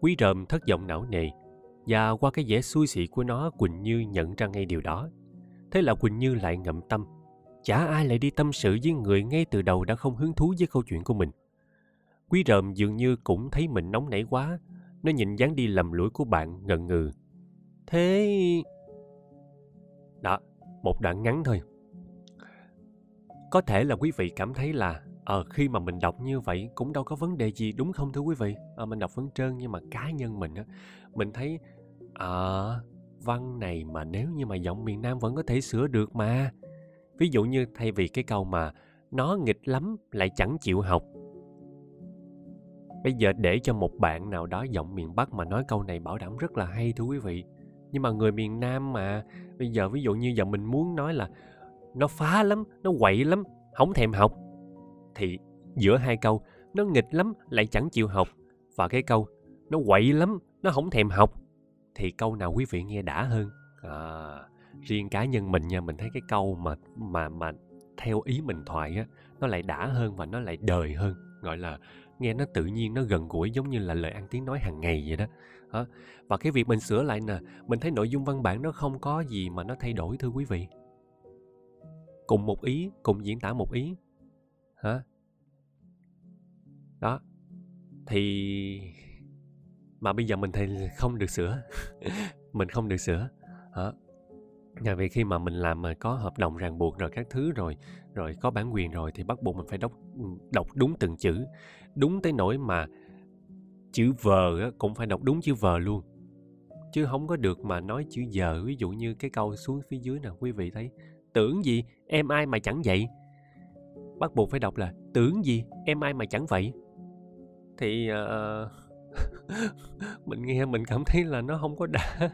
Quý Rờm thất vọng não nề. Và qua cái vẻ xui xị của nó, Quỳnh Như nhận ra ngay điều đó. Thế là Quỳnh Như lại ngậm tâm. Chả ai lại đi tâm sự với người ngay từ đầu đã không hứng thú với câu chuyện của mình. Quý Rờm dường như cũng thấy mình nóng nảy quá. Nó nhìn dáng đi lầm lũi của bạn ngần ngừ. Thế... Đó, một đoạn ngắn thôi. Có thể là quý vị cảm thấy là khi mà mình đọc như vậy cũng đâu có vấn đề gì đúng không thưa quý vị? Mình đọc vẫn trơn, nhưng mà cá nhân mình á, mình thấy văn này mà nếu như mà giọng miền Nam vẫn có thể sửa được mà. Ví dụ như thay vì cái câu mà nó nghịch lắm lại chẳng chịu học, Bây giờ để cho một bạn nào đó giọng miền Bắc mà nói câu này bảo đảm rất là hay thưa quý vị. Nhưng mà người miền Nam mà, bây giờ ví dụ như giờ mình muốn nói là nó phá lắm, nó quậy lắm, không thèm học, thì giữa hai câu nó nghịch lắm lại chẳng chịu học và cái câu nó quậy lắm, nó không thèm học, thì câu nào quý vị nghe đã hơn? Riêng cá nhân mình nha, mình thấy cái câu mà theo ý mình thoại á, nó lại đã hơn và nó lại đời hơn. Gọi là nghe nó tự nhiên, nó gần gũi giống như là lời ăn tiếng nói hàng ngày vậy đó. Và cái việc mình sửa lại nè, mình thấy nội dung văn bản nó không có gì mà nó thay đổi thưa quý vị. Cùng một ý, cùng diễn tả một ý. Đó. Thì mà bây giờ mình thì không được sửa. Mình không được sửa. Nhà vì khi mà mình làm mà có hợp đồng ràng buộc rồi các thứ rồi có bản quyền rồi thì bắt buộc mình phải đọc đúng từng chữ. Đúng tới nỗi mà chữ vờ cũng phải đọc đúng chữ vờ luôn. Chứ không có được mà nói chữ giờ. Ví dụ như cái câu xuống phía dưới nè, quý vị thấy tưởng gì em ai mà chẳng vậy. Bắt buộc phải đọc là tưởng gì em ai mà chẳng vậy. Thì mình nghe mình cảm thấy là nó không có đã.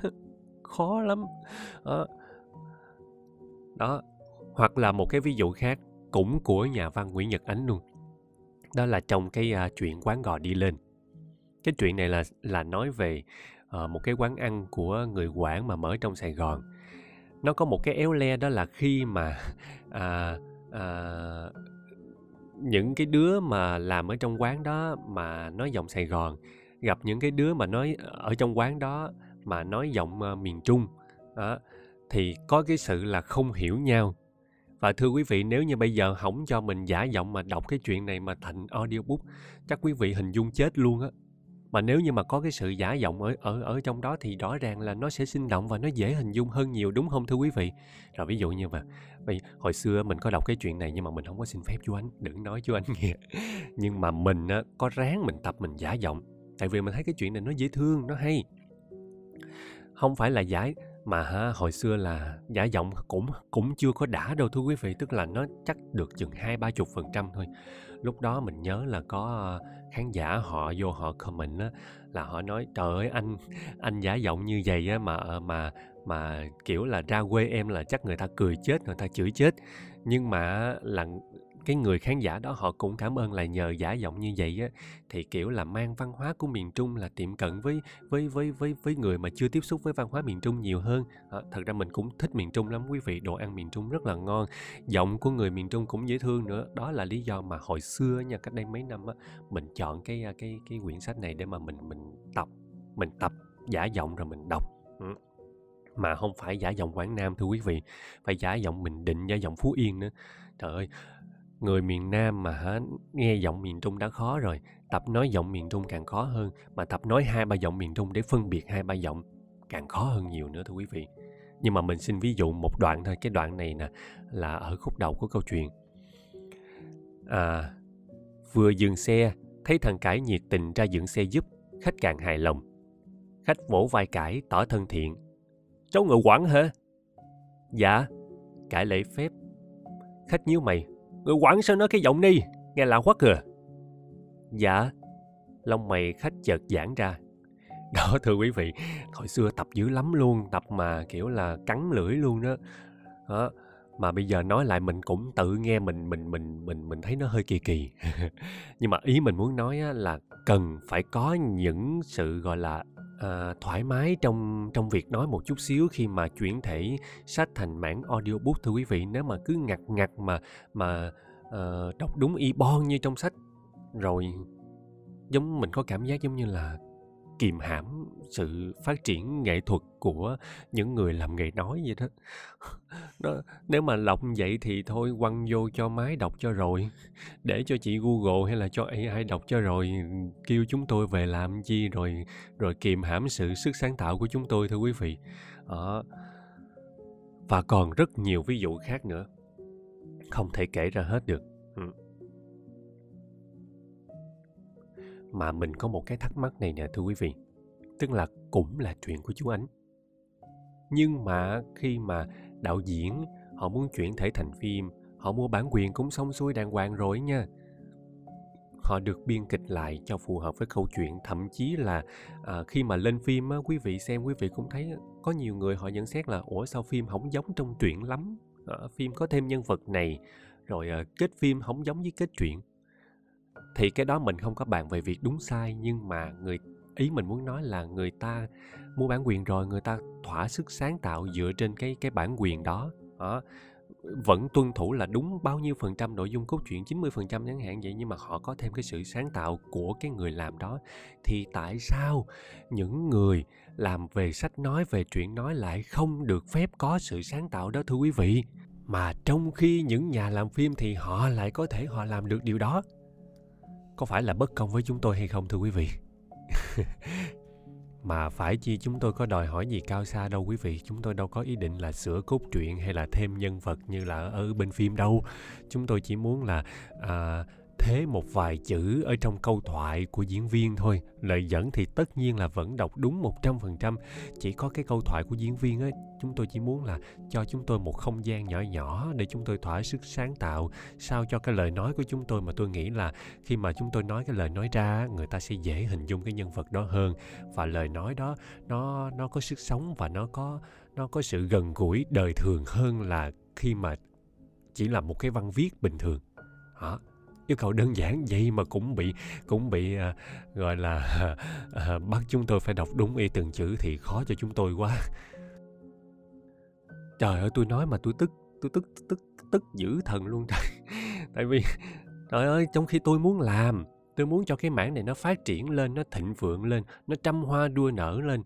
Khó lắm. Đó. Hoặc là một cái ví dụ khác cũng của nhà văn Nguyễn Nhật Ánh luôn. Đó là trong cái chuyện Quán Gò Đi Lên. Cái chuyện này là nói về một cái quán ăn của người Quảng mà mở trong Sài Gòn. Nó có một cái éo le đó là khi mà những cái đứa mà làm ở trong quán đó mà nói giọng Sài Gòn gặp những cái đứa mà nói ở trong quán đó mà nói giọng miền Trung đó, thì có cái sự là không hiểu nhau. Và thưa quý vị, nếu như bây giờ không cho mình giả giọng mà đọc cái chuyện này mà thành audiobook, chắc quý vị hình dung chết luôn á. Mà nếu như mà có cái sự giả giọng ở trong đó thì rõ ràng là nó sẽ sinh động và nó dễ hình dung hơn nhiều, đúng không thưa quý vị? Rồi ví dụ như mà hồi xưa mình có đọc cái chuyện này nhưng mà mình không có xin phép chú Ánh, đừng nói chú Ánh nghe. Nhưng mà mình á, có ráng mình tập mình giả giọng. Tại vì mình thấy cái chuyện này nó dễ thương, nó hay. Không phải là giả mà hồi xưa là giả giọng cũng chưa có đã đâu thưa quý vị, tức là nó chắc được chừng 20-30% thôi. Lúc đó mình nhớ là có khán giả họ vô họ comment á, là họ nói trời ơi anh giả giọng như vậy á, mà kiểu là ra quê em là chắc người ta cười chết, người ta chửi chết. Nhưng mà là cái người khán giả đó họ cũng cảm ơn là nhờ giả giọng như vậy á, thì kiểu là mang văn hóa của miền Trung là tiệm cận với người mà chưa tiếp xúc với văn hóa miền Trung nhiều hơn. Thật ra mình cũng thích miền Trung lắm quý vị, đồ ăn miền Trung rất là ngon, giọng của người miền Trung cũng dễ thương nữa. Đó là lý do mà hồi xưa nha, cách đây mấy năm á, mình chọn cái quyển sách này để mà mình tập giả giọng rồi mình đọc. Mà không phải giả giọng Quảng Nam thưa quý vị, phải giả giọng Bình Định, giả giọng Phú Yên nữa. Trời ơi, người miền Nam mà nghe giọng miền Trung đã khó rồi, tập nói giọng miền Trung càng khó hơn, mà tập nói 2-3 giọng miền Trung để phân biệt 2-3 giọng càng khó hơn nhiều nữa thưa quý vị. Nhưng mà mình xin ví dụ một đoạn thôi, cái đoạn này nè là ở khúc đầu của câu chuyện. Vừa dừng xe, thấy thằng Cải nhiệt tình ra dựng xe giúp, khách càng hài lòng. Khách vỗ vai Cải tỏ thân thiện. Cháu người Quảng hả? Dạ. Cải lễ phép. Khách nhíu mày. Người Quảng sao nói cái giọng đi, nghe lạ quắc à? Dạ. Lông mày khách chợt giãn ra. Đó thưa quý vị, hồi xưa tập dữ lắm luôn, tập mà kiểu là cắn lưỡi luôn đó. Mà bây giờ nói lại mình cũng tự nghe mình thấy nó hơi kỳ kỳ. Nhưng mà ý mình muốn nói là cần phải có những sự gọi là thoải mái trong việc nói một chút xíu khi mà chuyển thể sách thành mảng audiobook thưa quý vị. Nếu mà cứ ngặt mà đọc đúng y bon như trong sách rồi, giống mình có cảm giác giống như là kìm hãm sự phát triển nghệ thuật của những người làm nghề nói vậy đó. Nó, nếu mà lọc vậy thì thôi quăng vô cho máy đọc cho rồi, để cho chị Google hay là cho AI đọc cho rồi, kêu chúng tôi về làm chi, rồi kìm hãm sự sức sáng tạo của chúng tôi thưa quý vị. Và còn rất nhiều ví dụ khác nữa, không thể kể ra hết được. Mà mình có một cái thắc mắc này nè thưa quý vị, tức là cũng là chuyện của chú Ánh, nhưng mà khi mà đạo diễn họ muốn chuyển thể thành phim, họ mua bản quyền cũng xong xuôi đàng hoàng rồi nha, họ được biên kịch lại cho phù hợp với câu chuyện. Thậm chí là khi mà lên phim á, quý vị xem quý vị cũng thấy có nhiều người họ nhận xét là ủa sao phim không giống trong truyện lắm, phim có thêm nhân vật này rồi kết phim không giống với kết truyện. Thì cái đó mình không có bàn về việc đúng sai, nhưng mà ý mình muốn nói là người ta mua bản quyền rồi, người ta thỏa sức sáng tạo dựa trên cái bản quyền đó. Vẫn tuân thủ là đúng bao nhiêu phần trăm nội dung cốt truyện, 90% chẳng hạn vậy, nhưng mà họ có thêm cái sự sáng tạo của cái người làm đó. Thì tại sao những người làm về sách nói, về truyện nói lại không được phép có sự sáng tạo đó thưa quý vị? Mà trong khi những nhà làm phim thì họ lại có thể họ làm được điều đó. Có phải là bất công với chúng tôi hay không thưa quý vị? Mà phải chi chúng tôi có đòi hỏi gì cao xa đâu quý vị. Chúng tôi đâu có ý định là sửa cốt truyện hay là thêm nhân vật như là ở bên phim đâu. Chúng tôi chỉ muốn là thế một vài chữ ở trong câu thoại của diễn viên thôi. Lời dẫn thì tất nhiên là vẫn đọc đúng 100%. Chỉ có cái câu thoại của diễn viên ấy, chúng tôi chỉ muốn là cho chúng tôi một không gian nhỏ nhỏ để chúng tôi thỏa sức sáng tạo sao cho cái lời nói của chúng tôi. Mà tôi nghĩ là khi mà chúng tôi nói cái lời nói ra, người ta sẽ dễ hình dung cái nhân vật đó hơn. Và lời nói đó nó có sức sống và nó có sự gần gũi đời thường hơn là khi mà chỉ là một cái văn viết bình thường. Yêu cầu đơn giản vậy mà cũng bị gọi là bắt chúng tôi phải đọc đúng y từng chữ thì khó cho chúng tôi quá. Trời ơi, tôi nói mà tôi tức dữ thần luôn. Tại vì trời ơi, trong khi tôi muốn làm, tôi muốn cho cái mảng này nó phát triển lên, nó thịnh vượng lên, nó trăm hoa đua nở lên.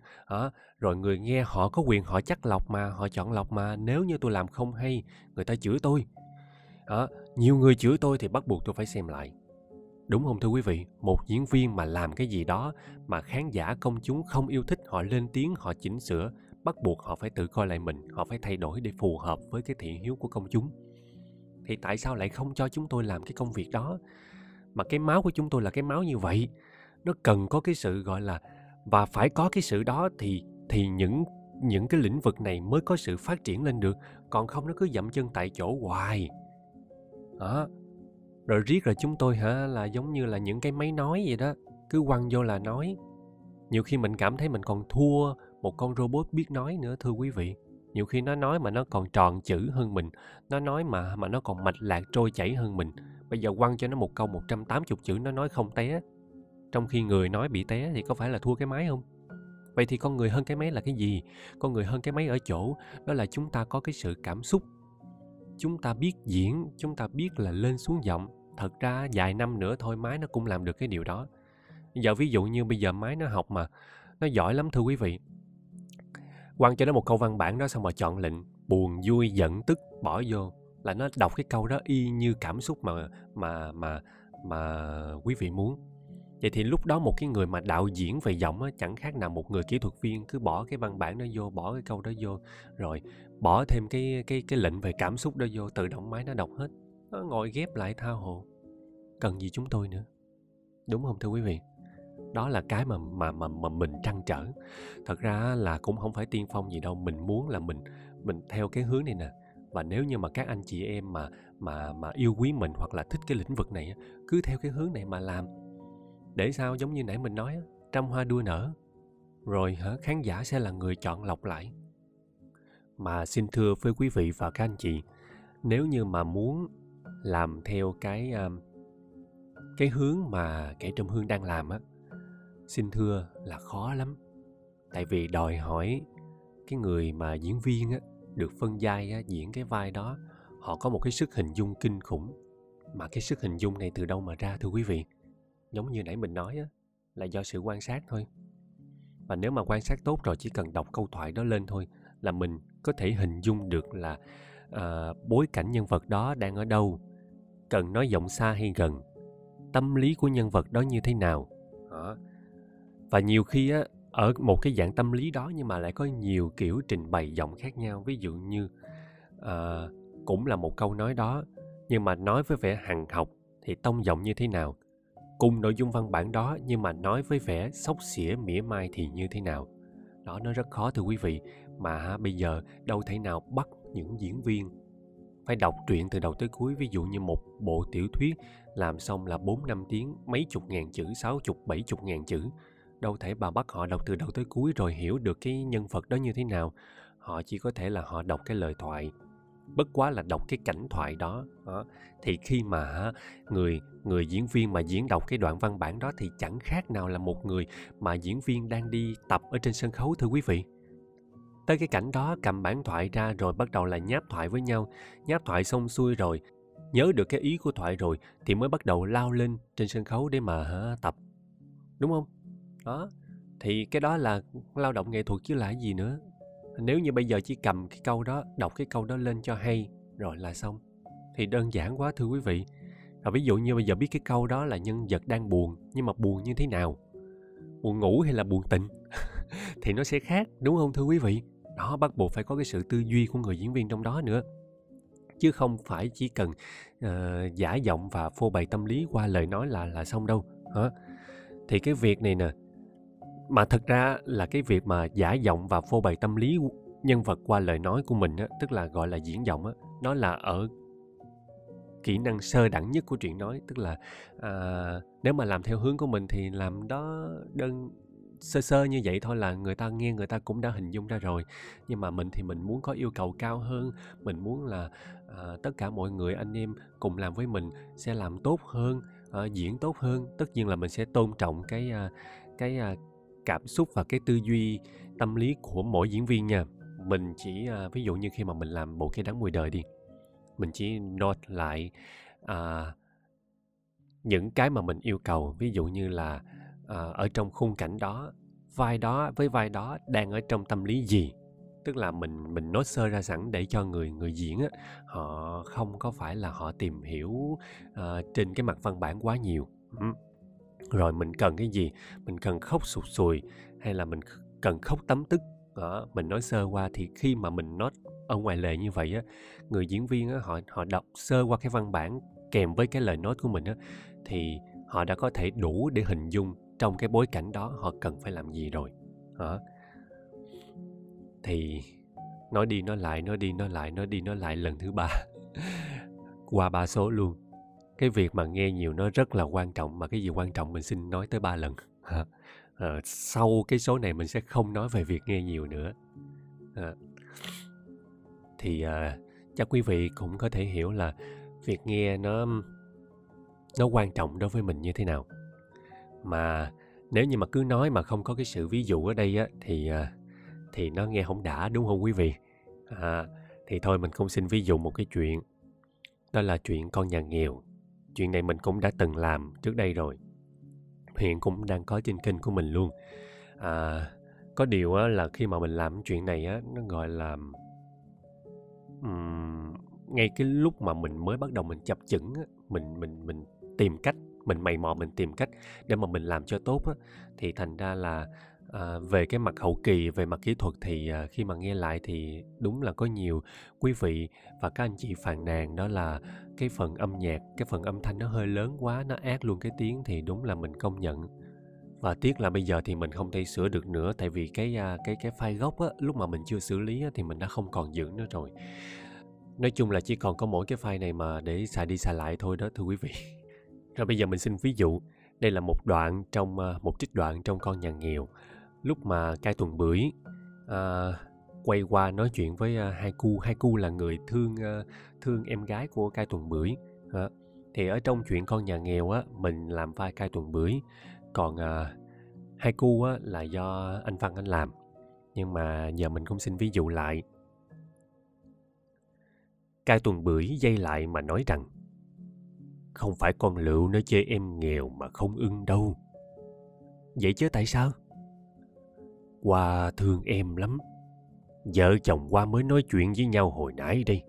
Rồi người nghe họ có quyền họ chắc lọc mà, họ chọn lọc mà. Nếu như tôi làm không hay, người ta chửi tôi. Nhiều người chửi tôi thì bắt buộc tôi phải xem lại. Đúng không thưa quý vị? Một diễn viên mà làm cái gì đó mà khán giả công chúng không yêu thích, họ lên tiếng, họ chỉnh sửa, bắt buộc họ phải tự coi lại mình, họ phải thay đổi để phù hợp với cái thị hiếu của công chúng. Thì tại sao lại không cho chúng tôi làm cái công việc đó? Mà cái máu của chúng tôi là cái máu như vậy, nó cần có cái sự gọi là, và phải có cái sự đó thì những cái lĩnh vực này mới có sự phát triển lên được. Còn không nó cứ dậm chân tại chỗ hoài. Rồi riết rồi chúng tôi là giống như là những cái máy nói vậy đó, cứ quăng vô là nói. Nhiều khi mình cảm thấy mình còn thua một con robot biết nói nữa thưa quý vị. Nhiều khi nó nói mà nó còn tròn chữ hơn mình, nó nói mà nó còn mạch lạc trôi chảy hơn mình. Bây giờ quăng cho nó một câu 180 chữ nó nói không té, trong khi người nói bị té thì có phải là thua cái máy không? Vậy thì con người hơn cái máy là cái gì? Con người hơn cái máy ở chỗ đó là chúng ta có cái sự cảm xúc, chúng ta biết diễn, chúng ta biết là lên xuống giọng. Thật ra vài năm nữa thôi máy nó cũng làm được cái điều đó. Giờ ví dụ như bây giờ máy nó học mà, nó giỏi lắm thưa quý vị. Quăng cho nó một câu văn bản đó xong rồi chọn lệnh buồn, vui, giận, tức bỏ vô là nó đọc cái câu đó y như cảm xúc mà quý vị muốn. Vậy thì lúc đó một cái người mà đạo diễn về giọng á, chẳng khác nào một người kỹ thuật viên cứ bỏ cái văn bản đó vô, bỏ cái câu đó vô, rồi bỏ thêm cái lệnh về cảm xúc đó vô, tự động máy nó đọc hết. Nó ngồi ghép lại tha hồ. Cần gì chúng tôi nữa? Đúng không thưa quý vị? Đó là cái mà mình trăn trở. Thật ra là cũng không phải tiên phong gì đâu, mình muốn là mình theo cái hướng này nè. Và nếu như mà các anh chị em mà yêu quý mình hoặc là thích cái lĩnh vực này, cứ theo cái hướng này mà làm. Để sao giống như nãy mình nói, trăm hoa đua nở, rồi khán giả sẽ là người chọn lọc lại. Mà xin thưa với quý vị và các anh chị, nếu như mà muốn làm theo cái hướng mà Kẻ Trọng Hương đang làm á, xin thưa là khó lắm. Tại vì đòi hỏi cái người mà diễn viên á, được phân vai á, diễn cái vai đó, họ có một cái sức hình dung kinh khủng. Mà cái sức hình dung này từ đâu mà ra thưa quý vị? Giống như nãy mình nói á, là do sự quan sát thôi. Và nếu mà quan sát tốt rồi, chỉ cần đọc câu thoại đó lên thôi là mình có thể hình dung được là bối cảnh nhân vật đó đang ở đâu, cần nói giọng xa hay gần, tâm lý của nhân vật đó như thế nào. Và nhiều khi á, ở một cái dạng tâm lý đó nhưng mà lại có nhiều kiểu trình bày giọng khác nhau. Ví dụ như cũng là một câu nói đó, nhưng mà nói với vẻ hằn học thì tông giọng như thế nào. Cùng nội dung văn bản đó nhưng mà nói với vẻ xóc xỉa mỉa mai thì như thế nào. Đó, nó rất khó thưa quý vị. Mà bây giờ đâu thể nào bắt những diễn viên phải đọc truyện từ đầu tới cuối. Ví dụ như một bộ tiểu thuyết làm xong là 4-5 tiếng, mấy chục ngàn chữ, 60-70 ngàn chữ. Đâu thể bà bắt họ đọc từ đầu tới cuối rồi hiểu được cái nhân vật đó như thế nào. Họ chỉ có thể là họ đọc cái lời thoại, bất quá là đọc cái cảnh thoại đó. Thì khi mà người diễn viên mà diễn đọc cái đoạn văn bản đó thì chẳng khác nào là một người mà diễn viên đang đi tập ở trên sân khấu, thưa quý vị. Tới cái cảnh đó cầm bản thoại ra rồi bắt đầu là nháp thoại với nhau. Nháp thoại xong xuôi rồi, nhớ được cái ý của thoại rồi thì mới bắt đầu lao lên trên sân khấu để mà tập, đúng không? Đó, thì cái đó là lao động nghệ thuật chứ là cái gì nữa. Nếu như bây giờ chỉ cầm cái câu đó, đọc cái câu đó lên cho hay rồi là xong thì đơn giản quá, thưa quý vị. Và ví dụ như bây giờ biết cái câu đó là nhân vật đang buồn, nhưng mà buồn như thế nào, buồn ngủ hay là buồn tịnh thì nó sẽ khác, đúng không thưa quý vị? Đó, bắt buộc phải có cái sự tư duy của người diễn viên trong đó nữa, chứ không phải chỉ cần giả giọng và phô bày tâm lý qua lời nói là xong đâu. Thì cái việc này nè, mà thật ra là cái việc mà giả giọng và phô bày tâm lý nhân vật qua lời nói của mình á, tức là gọi là diễn giọng á, nó là ở kỹ năng sơ đẳng nhất của truyện nói. Tức là nếu mà làm theo hướng của mình thì làm đó đơn sơ sơ như vậy thôi là người ta nghe, người ta cũng đã hình dung ra rồi. Nhưng mà mình thì mình muốn có yêu cầu cao hơn, mình muốn là tất cả mọi người anh em cùng làm với mình sẽ làm tốt hơn, diễn tốt hơn. Tất nhiên là mình sẽ tôn trọng cái cảm xúc và cái tư duy tâm lý của mỗi diễn viên nha. Mình chỉ ví dụ như khi mà mình làm bộ Cây Đắng Mùi Đời đi, mình chỉ note lại những cái mà mình yêu cầu. Ví dụ như là ở trong khung cảnh đó, vai đó với vai đó đang ở trong tâm lý gì. Tức là mình note sơ ra sẵn để cho người diễn á, họ không có phải là họ tìm hiểu trên cái mặt văn bản quá nhiều. Rồi mình cần cái gì, mình cần khóc sụt sùi hay là mình cần khóc tấm tức đó, mình nói sơ qua. Thì khi mà mình nói ở ngoài lề như vậy á, người diễn viên á, họ đọc sơ qua cái văn bản kèm với cái lời nói của mình á, thì họ đã có thể đủ để hình dung trong cái bối cảnh đó họ cần phải làm gì rồi đó. Thì nói đi nói lại lần thứ 3 qua 3 số luôn. Cái việc mà nghe nhiều nó rất là quan trọng, mà cái gì quan trọng mình xin nói tới 3 lần. Sau cái số này mình sẽ không nói về việc nghe nhiều nữa. Thì chắc quý vị cũng có thể hiểu là việc nghe nó quan trọng đối với mình như thế nào. Mà nếu như mà cứ nói mà không có cái sự ví dụ ở đây á, thì nó nghe không đã, đúng không quý vị? Thì thôi mình cũng xin ví dụ một cái chuyện, đó là chuyện Con Nhà Nghèo. Chuyện này mình cũng đã từng làm trước đây rồi, hiện cũng đang có trên kênh của mình luôn. Có điều á, là khi mà mình làm chuyện này á, nó gọi là ngay cái lúc mà mình mới bắt đầu mình chập chững á, mình tìm cách, mình mày mò, mình tìm cách để mà mình làm cho tốt á, thì thành ra là về cái mặt hậu kỳ, về mặt kỹ thuật thì khi mà nghe lại thì đúng là có nhiều quý vị và các anh chị phàn nàn, đó là cái phần âm nhạc, cái phần âm thanh nó hơi lớn quá, nó át luôn cái tiếng. Thì đúng là mình công nhận, và tiếc là bây giờ thì mình không thể sửa được nữa, tại vì cái file gốc á, lúc mà mình chưa xử lý á, thì mình đã không còn giữ nữa rồi. Nói chung là chỉ còn có mỗi cái file này mà để xài đi xài lại thôi đó, thưa quý vị. Rồi bây giờ mình xin ví dụ, đây là một trích đoạn trong Con Nhà Nghèo. Lúc mà Cai Tuần Bưởi quay qua nói chuyện với Hai Cu là người thương em gái của Cai Tuần Bưởi. Thì ở trong chuyện Con Nhà Nghèo á, mình làm vai Cai Tuần Bưởi, còn Hai Cu á, là do anh Văn anh làm. Nhưng mà giờ mình cũng xin ví dụ lại. Cai Tuần Bưởi dây lại mà nói rằng: "Không phải con Lựu nó chê em nghèo mà không ưng đâu." "Vậy chứ tại sao?" "Qua thương em lắm. Vợ chồng qua mới nói chuyện với nhau hồi nãy đây.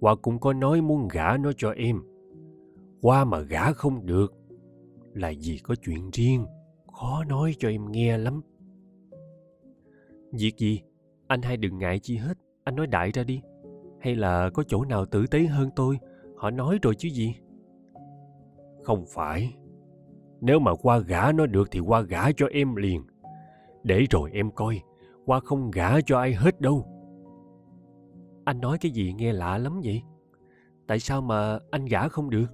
Qua cũng có nói muốn gả nó cho em. Qua mà gả không được là vì có chuyện riêng, khó nói cho em nghe lắm." "Việc gì? Anh hai đừng ngại chi hết. Anh nói đại ra đi. Hay là có chỗ nào tử tế hơn tôi, họ nói rồi chứ gì." "Không phải. Nếu mà qua gả nó được thì qua gả cho em liền. Để rồi em coi, qua không gả cho ai hết đâu." "Anh nói cái gì nghe lạ lắm vậy? Tại sao mà anh gả không được?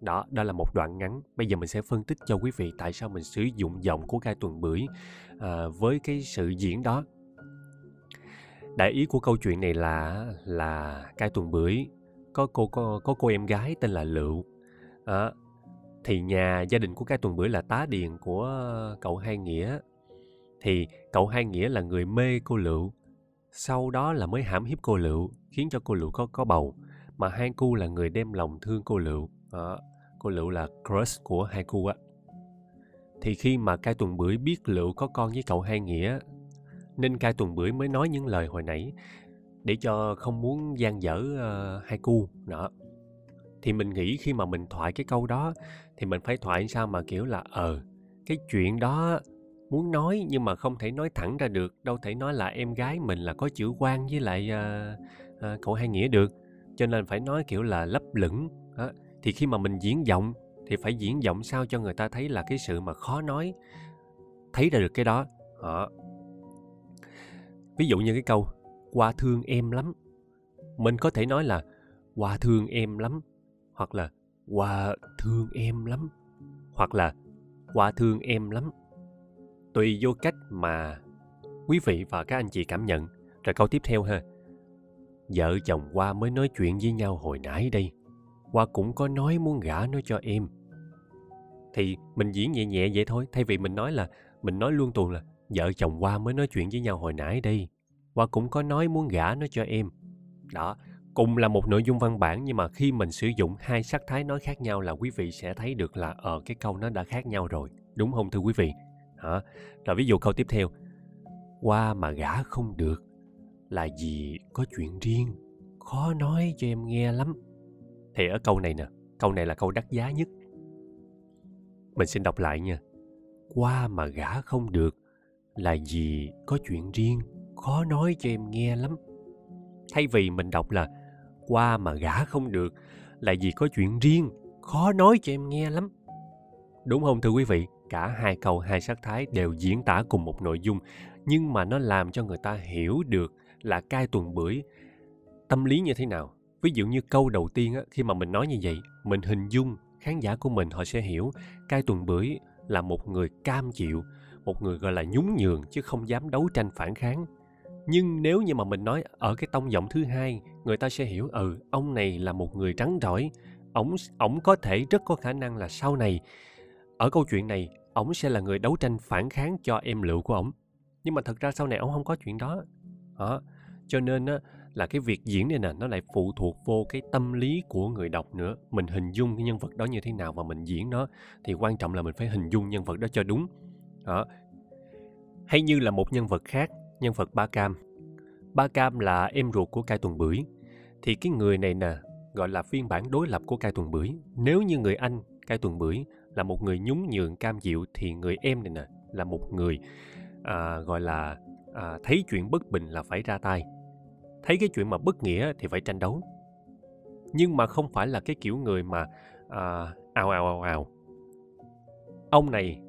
Đó là một đoạn ngắn. Bây giờ mình sẽ phân tích cho quý vị tại sao mình sử dụng giọng của Gai Tuần Bưởi với cái sự diễn đó. Đại ý của câu chuyện này là Gai Tuần Bưởi có cô em gái tên là Lựu. Thì gia đình của Gai Tuần Bưởi là tá điền của cậu Hai Nghĩa. Thì cậu Hai Nghĩa là người mê cô Lựu, sau đó là mới hãm hiếp cô Lựu, khiến cho cô Lựu có bầu. Mà Hai Cu là người đem lòng thương cô Lựu. Cô Lựu là crush của Hai Cu á. Thì khi mà Gai Tuần Bưởi biết Lựu có con với cậu Hai Nghĩa, nên Gai Tuần Bưởi mới nói những lời hồi nãy để cho không muốn gian dở Hai Cu đó. Thì mình nghĩ khi mà mình thoại cái câu đó thì mình phải thoại sao mà kiểu là cái chuyện đó muốn nói nhưng mà không thể nói thẳng ra được. Đâu thể nói là em gái mình là có chữ Quang với lại cậu Hai Nghĩa được. Cho nên phải nói kiểu là lấp lửng đó. Thì khi mà mình diễn giọng thì phải diễn giọng sao cho người ta thấy là cái sự mà khó nói, thấy ra được cái đó. Ví dụ như cái câu "Qua thương em lắm", mình có thể nói là "Qua thương em lắm", hoặc là "Qua thương em lắm", hoặc là "Qua thương em lắm", tùy vô cách mà quý vị và các anh chị cảm nhận. Rồi câu tiếp theo ha. "Vợ chồng Qua mới nói chuyện với nhau hồi nãy đây, Qua cũng có nói muốn gả nó cho em". Thì mình diễn nhẹ nhẹ vậy thôi. Thay vì mình nói là, mình nói luôn tuồng là "Vợ chồng Qua mới nói chuyện với nhau hồi nãy đây, Qua cũng có nói muốn gả nó cho em". Đó, cùng là một nội dung văn bản, nhưng mà khi mình sử dụng hai sắc thái nói khác nhau là quý vị sẽ thấy được là cái câu nó đã khác nhau rồi, đúng không thưa quý vị? Rồi ví dụ câu tiếp theo, "Qua mà gả không được là vì có chuyện riêng, khó nói cho em nghe lắm". Thì ở câu này nè, câu này là câu đắt giá nhất. Mình xin đọc lại nha. "Qua mà gả không được là vì có chuyện riêng, khó nói cho em nghe lắm". Thay vì mình đọc là "Qua mà gả không được là vì có chuyện riêng, khó nói cho em nghe lắm". Đúng không thưa quý vị? Cả hai câu, hai sắc thái đều diễn tả cùng một nội dung, nhưng mà nó làm cho người ta hiểu được là Gai Tuần Bưởi tâm lý như thế nào. Ví dụ như câu đầu tiên á, khi mà mình nói như vậy, mình hình dung khán giả của mình họ sẽ hiểu Gai Tuần Bưởi là một người cam chịu, một người gọi là nhún nhường chứ không dám đấu tranh phản kháng. Nhưng nếu như mà mình nói ở cái tông giọng thứ hai, người ta sẽ hiểu ông này là một người rắn rỏi, ổng có thể rất có khả năng là sau này ở câu chuyện này ổng sẽ là người đấu tranh phản kháng cho em Lựu của ổng. Nhưng mà thật ra sau này ổng không có chuyện đó. Cho nên á, là cái việc diễn này nè, nó lại phụ thuộc vô cái tâm lý của người đọc nữa. Mình hình dung cái nhân vật đó như thế nào và mình diễn nó, thì quan trọng là mình phải hình dung nhân vật đó cho đúng. Hay như là một nhân vật khác, nhân vật Ba Cam. Ba Cam là em ruột của Gai Tuần Bưởi. Thì cái người này nè, gọi là phiên bản đối lập của Gai Tuần Bưởi. Nếu như người anh Gai Tuần Bưởi là một người nhún nhường cam chịu, thì người em này nè là một người gọi là thấy chuyện bất bình là phải ra tay, thấy cái chuyện mà bất nghĩa thì phải tranh đấu. Nhưng mà không phải là cái kiểu người mà ào. Ông này,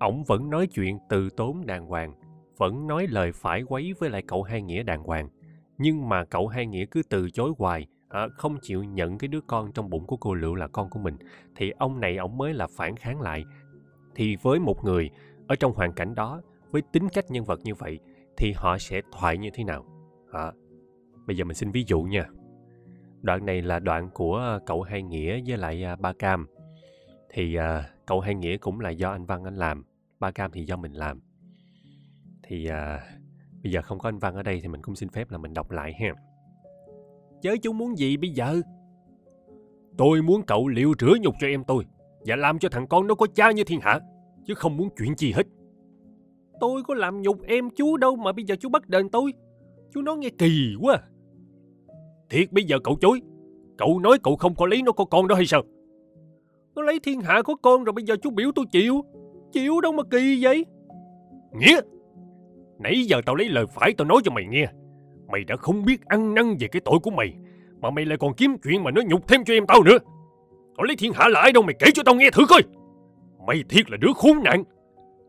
ổng vẫn nói chuyện từ tốn đàng hoàng, vẫn nói lời phải quấy với lại cậu Hai Nghĩa đàng hoàng. Nhưng mà cậu Hai Nghĩa cứ từ chối hoài, không chịu nhận cái đứa con trong bụng của cô Lựu là con của mình. Thì ông này, ổng mới là phản kháng lại. Thì với một người ở trong hoàn cảnh đó, với tính cách nhân vật như vậy, thì họ sẽ thoại như thế nào? Bây giờ mình xin ví dụ nha. Đoạn này là đoạn của cậu Hai Nghĩa với lại Ba Cam. Thì cậu Hai Nghĩa cũng là do anh Văn anh làm, Ba Cam thì do mình làm. Thì bây giờ không có anh Văn ở đây thì mình cũng xin phép là mình đọc lại ha. "Chớ chú muốn gì bây giờ? Tôi muốn cậu liệu rửa nhục cho em tôi và làm cho thằng con nó có cha như thiên hạ, chứ không muốn chuyện gì hết. Tôi có làm nhục em chú đâu mà bây giờ chú bắt đền tôi. Chú nói nghe kỳ quá. Thiệt bây giờ cậu chối. Cậu nói cậu không có lấy nó có con đó hay sao? Nó lấy thiên hạ có con rồi bây giờ chú biểu tôi chịu. Chịu đâu mà kỳ vậy? Nghĩa, nãy giờ tao lấy lời phải tao nói cho mày nghe. Mày đã không biết ăn năn về cái tội của mày, mà mày lại còn kiếm chuyện mà nói nhục thêm cho em tao nữa. Tao lấy thiên hạ là ai đâu mày kể cho tao nghe thử coi. Mày thiệt là đứa khốn nạn,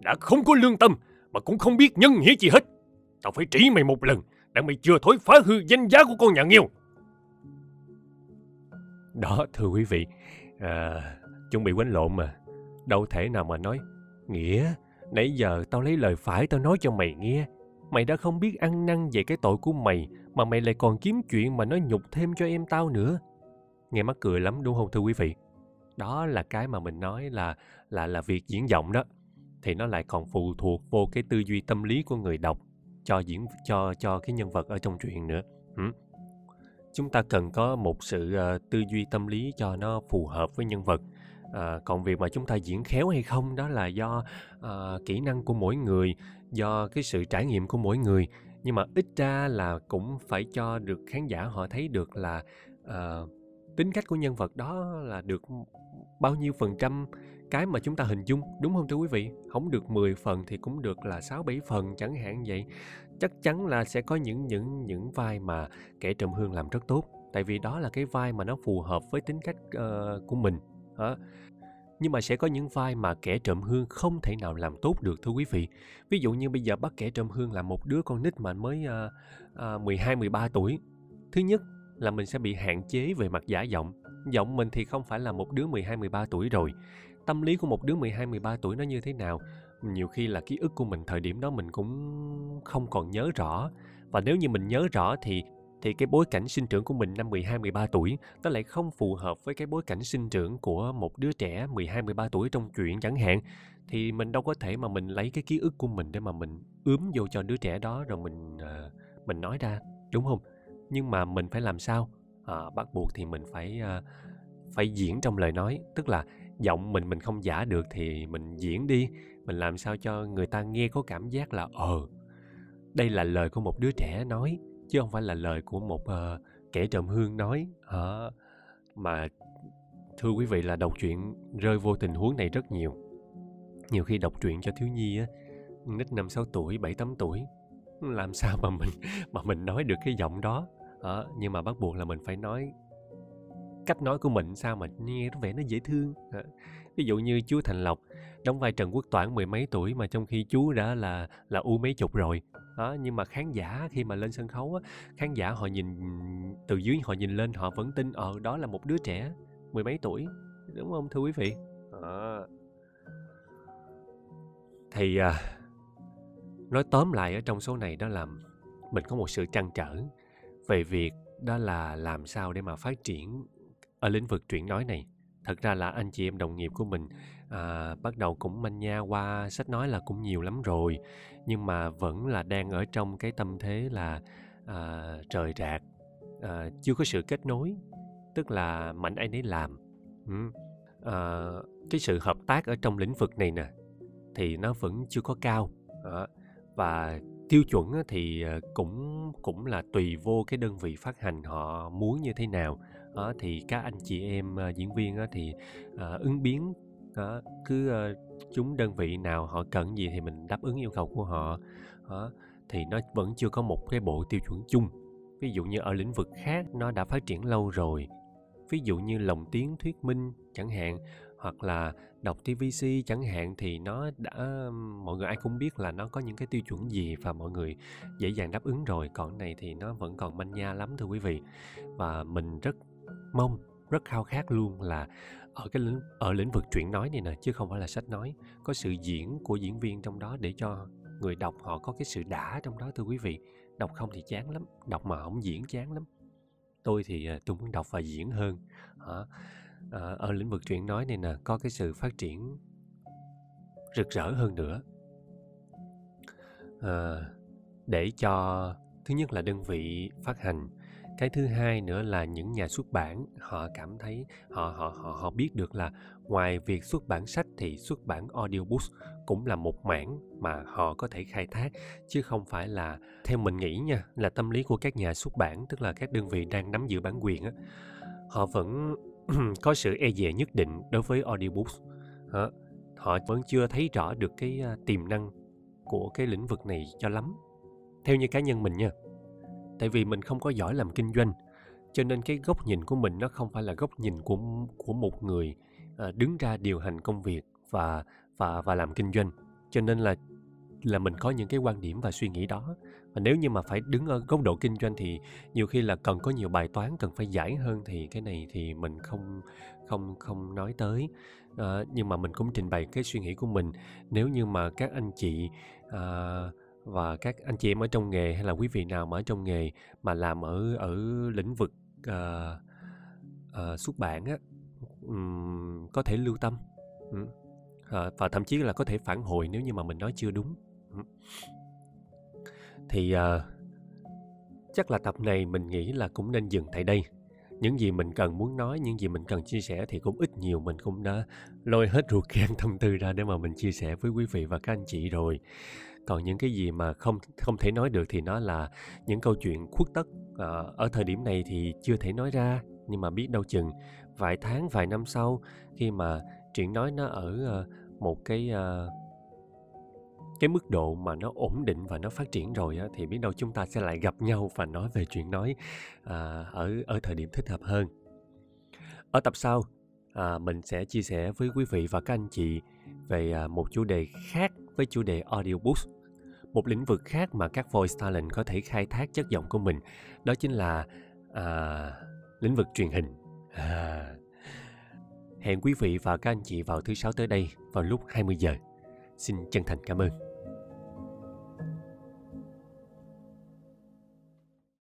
đã không có lương tâm mà cũng không biết nhân nghĩa gì hết. Tao phải trị mày một lần, đặng mày chưa thối phá hư danh giá của con nhà nghèo". Đó thưa quý vị, chuẩn bị quánh lộn mà. Đâu thể nào mà nói Nghĩa, nãy giờ tao lấy lời phải tao nói cho mày nghe, mày đã không biết ăn năn về cái tội của mày, mà mày lại còn kiếm chuyện mà nói nhục thêm cho em tao nữa. Nghe mắc cười lắm đúng không thưa quý vị? Đó là cái mà mình nói là việc diễn giọng đó, thì nó lại còn phụ thuộc vô cái tư duy tâm lý của người đọc cho cái nhân vật ở trong truyện nữa. Chúng ta cần có một sự tư duy tâm lý cho nó phù hợp với nhân vật. Còn việc mà chúng ta diễn khéo hay không, đó là do kỹ năng của mỗi người, do cái sự trải nghiệm của mỗi người. Nhưng mà ít ra là cũng phải cho được khán giả họ thấy được là tính cách của nhân vật đó là được bao nhiêu phần trăm cái mà chúng ta hình dung, đúng không thưa quý vị? Không được 10 phần thì cũng được là 6-7 phần chẳng hạn vậy. Chắc chắn là sẽ có những vai mà Kẻ Trọng Hương làm rất tốt, tại vì đó là cái vai mà nó phù hợp với tính cách của mình. Nhưng mà sẽ có những vai mà Kẻ Trộm Hương không thể nào làm tốt được thưa quý vị. Ví dụ như bây giờ bắt Kẻ Trộm Hương là một đứa con nít mà mới 12-13 tuổi. Thứ nhất là mình sẽ bị hạn chế về mặt giả giọng. Giọng mình thì không phải là một đứa 12-13 tuổi rồi. Tâm lý của một đứa 12-13 tuổi nó như thế nào? Nhiều khi là ký ức của mình thời điểm đó mình cũng không còn nhớ rõ. Và nếu như mình nhớ rõ thì cái bối cảnh sinh trưởng của mình năm 12-13 tuổi nó lại không phù hợp với cái bối cảnh sinh trưởng của một đứa trẻ 12-13 tuổi trong truyện chẳng hạn. Thì mình đâu có thể mà mình lấy cái ký ức của mình để mà mình ướm vô cho đứa trẻ đó rồi mình nói ra, đúng không? Nhưng mà mình phải làm sao? Bắt buộc thì mình phải diễn trong lời nói. Tức là giọng mình không giả được thì mình diễn đi. Mình làm sao cho người ta nghe có cảm giác là đây là lời của một đứa trẻ nói, chứ không phải là lời của một Kẻ Trộm Hương nói. Mà thưa quý vị là đọc truyện rơi vô tình huống này rất nhiều. Nhiều khi đọc truyện cho thiếu nhi á, nít 5-6 tuổi, 7-8 tuổi, làm sao mà mình nói được cái giọng đó. Nhưng mà bắt buộc là mình phải nói cách nói của mình sao mà nghe nó vẻ nó dễ thương. Ví dụ như chú Thành Lộc đóng vai Trần Quốc Toản mười mấy tuổi mà trong khi chú đã là u mấy chục rồi. Nhưng mà khán giả khi mà lên sân khấu á, khán giả họ nhìn từ dưới họ nhìn lên họ vẫn tin đó là một đứa trẻ mười mấy tuổi, đúng không thưa quý vị? Thì nói tóm lại ở trong số này đó là mình có một sự trăn trở về việc đó là làm sao để mà phát triển ở lĩnh vực truyện nói này. Thật ra là anh chị em đồng nghiệp của mình bắt đầu cũng manh nha qua sách nói là cũng nhiều lắm rồi, nhưng mà vẫn là đang ở trong cái tâm thế là rời rạc, chưa có sự kết nối. Tức là mạnh ai nấy làm. Cái sự hợp tác ở trong lĩnh vực này nè thì nó vẫn chưa có cao. Và tiêu chuẩn thì cũng là tùy vô cái đơn vị phát hành họ muốn như thế nào. Thì các anh chị em diễn viên thì ứng biến, cứ chúng đơn vị nào họ cần gì thì mình đáp ứng yêu cầu của họ. Thì nó vẫn chưa có một cái bộ tiêu chuẩn chung. Ví dụ như ở lĩnh vực khác nó đã phát triển lâu rồi, ví dụ như lồng tiếng thuyết minh chẳng hạn, hoặc là đọc TVC chẳng hạn, thì nó đã mọi người ai cũng biết là nó có những cái tiêu chuẩn gì và mọi người dễ dàng đáp ứng rồi. Còn này thì nó vẫn còn manh nha lắm thưa quý vị. Và mình rất mong, rất khao khát luôn là ở lĩnh vực truyện nói này nè, chứ không phải là sách nói, có sự diễn của diễn viên trong đó để cho người đọc họ có cái sự đã trong đó thưa quý vị. Đọc không thì chán lắm, đọc mà không diễn chán lắm. Tôi thì tôi muốn đọc và diễn hơn. Ở lĩnh vực truyện nói này nè có cái sự phát triển rực rỡ hơn nữa, để cho thứ nhất là đơn vị phát hành, cái thứ hai nữa là những nhà xuất bản họ cảm thấy họ biết được là ngoài việc xuất bản sách thì xuất bản audiobook cũng là một mảng mà họ có thể khai thác, chứ không phải là theo mình nghĩ nha, là tâm lý của các nhà xuất bản, tức là các đơn vị đang nắm giữ bản quyền á, họ vẫn có sự e dè nhất định đối với audiobooks. Họ vẫn chưa thấy rõ được cái tiềm năng của cái lĩnh vực này cho lắm, theo như cá nhân mình nha. Tại vì mình không có giỏi làm kinh doanh, cho nên cái góc nhìn của mình nó không phải là góc nhìn của một người đứng ra điều hành công việc và làm kinh doanh. Cho nên là là mình có những cái quan điểm và suy nghĩ đó. Và nếu như mà phải đứng ở góc độ kinh doanh thì nhiều khi là cần có nhiều bài toán cần phải giải hơn, thì cái này thì mình không nói tới. Nhưng mà mình cũng trình bày cái suy nghĩ của mình. Nếu như mà các anh chị và các anh chị em ở trong nghề, hay là quý vị nào mà ở trong nghề mà làm ở lĩnh vực xuất bản á, có thể lưu tâm và thậm chí là có thể phản hồi nếu như mà mình nói chưa đúng. Thì chắc là tập này mình nghĩ là cũng nên dừng tại đây. Những gì mình cần muốn nói, những gì mình cần chia sẻ thì cũng ít nhiều mình cũng đã lôi hết ruột gan tâm tư ra để mà mình chia sẻ với quý vị và các anh chị rồi. Còn những cái gì mà không thể nói được thì nó là những câu chuyện khuất tất. Ở thời điểm này thì chưa thể nói ra, nhưng mà biết đâu chừng vài tháng, vài năm sau, khi mà chuyện nói nó ở một cái mức độ mà nó ổn định và nó phát triển rồi á, thì biết đâu chúng ta sẽ lại gặp nhau và nói về chuyện nói ở thời điểm thích hợp hơn. Ở tập sau, mình sẽ chia sẻ với quý vị và các anh chị về một chủ đề khác, với chủ đề audiobook, một lĩnh vực khác mà các voice talent có thể khai thác chất giọng của mình, đó chính là lĩnh vực truyền hình. Hẹn quý vị và các anh chị vào thứ Sáu tới đây vào lúc 20 giờ. Xin chân thành cảm ơn.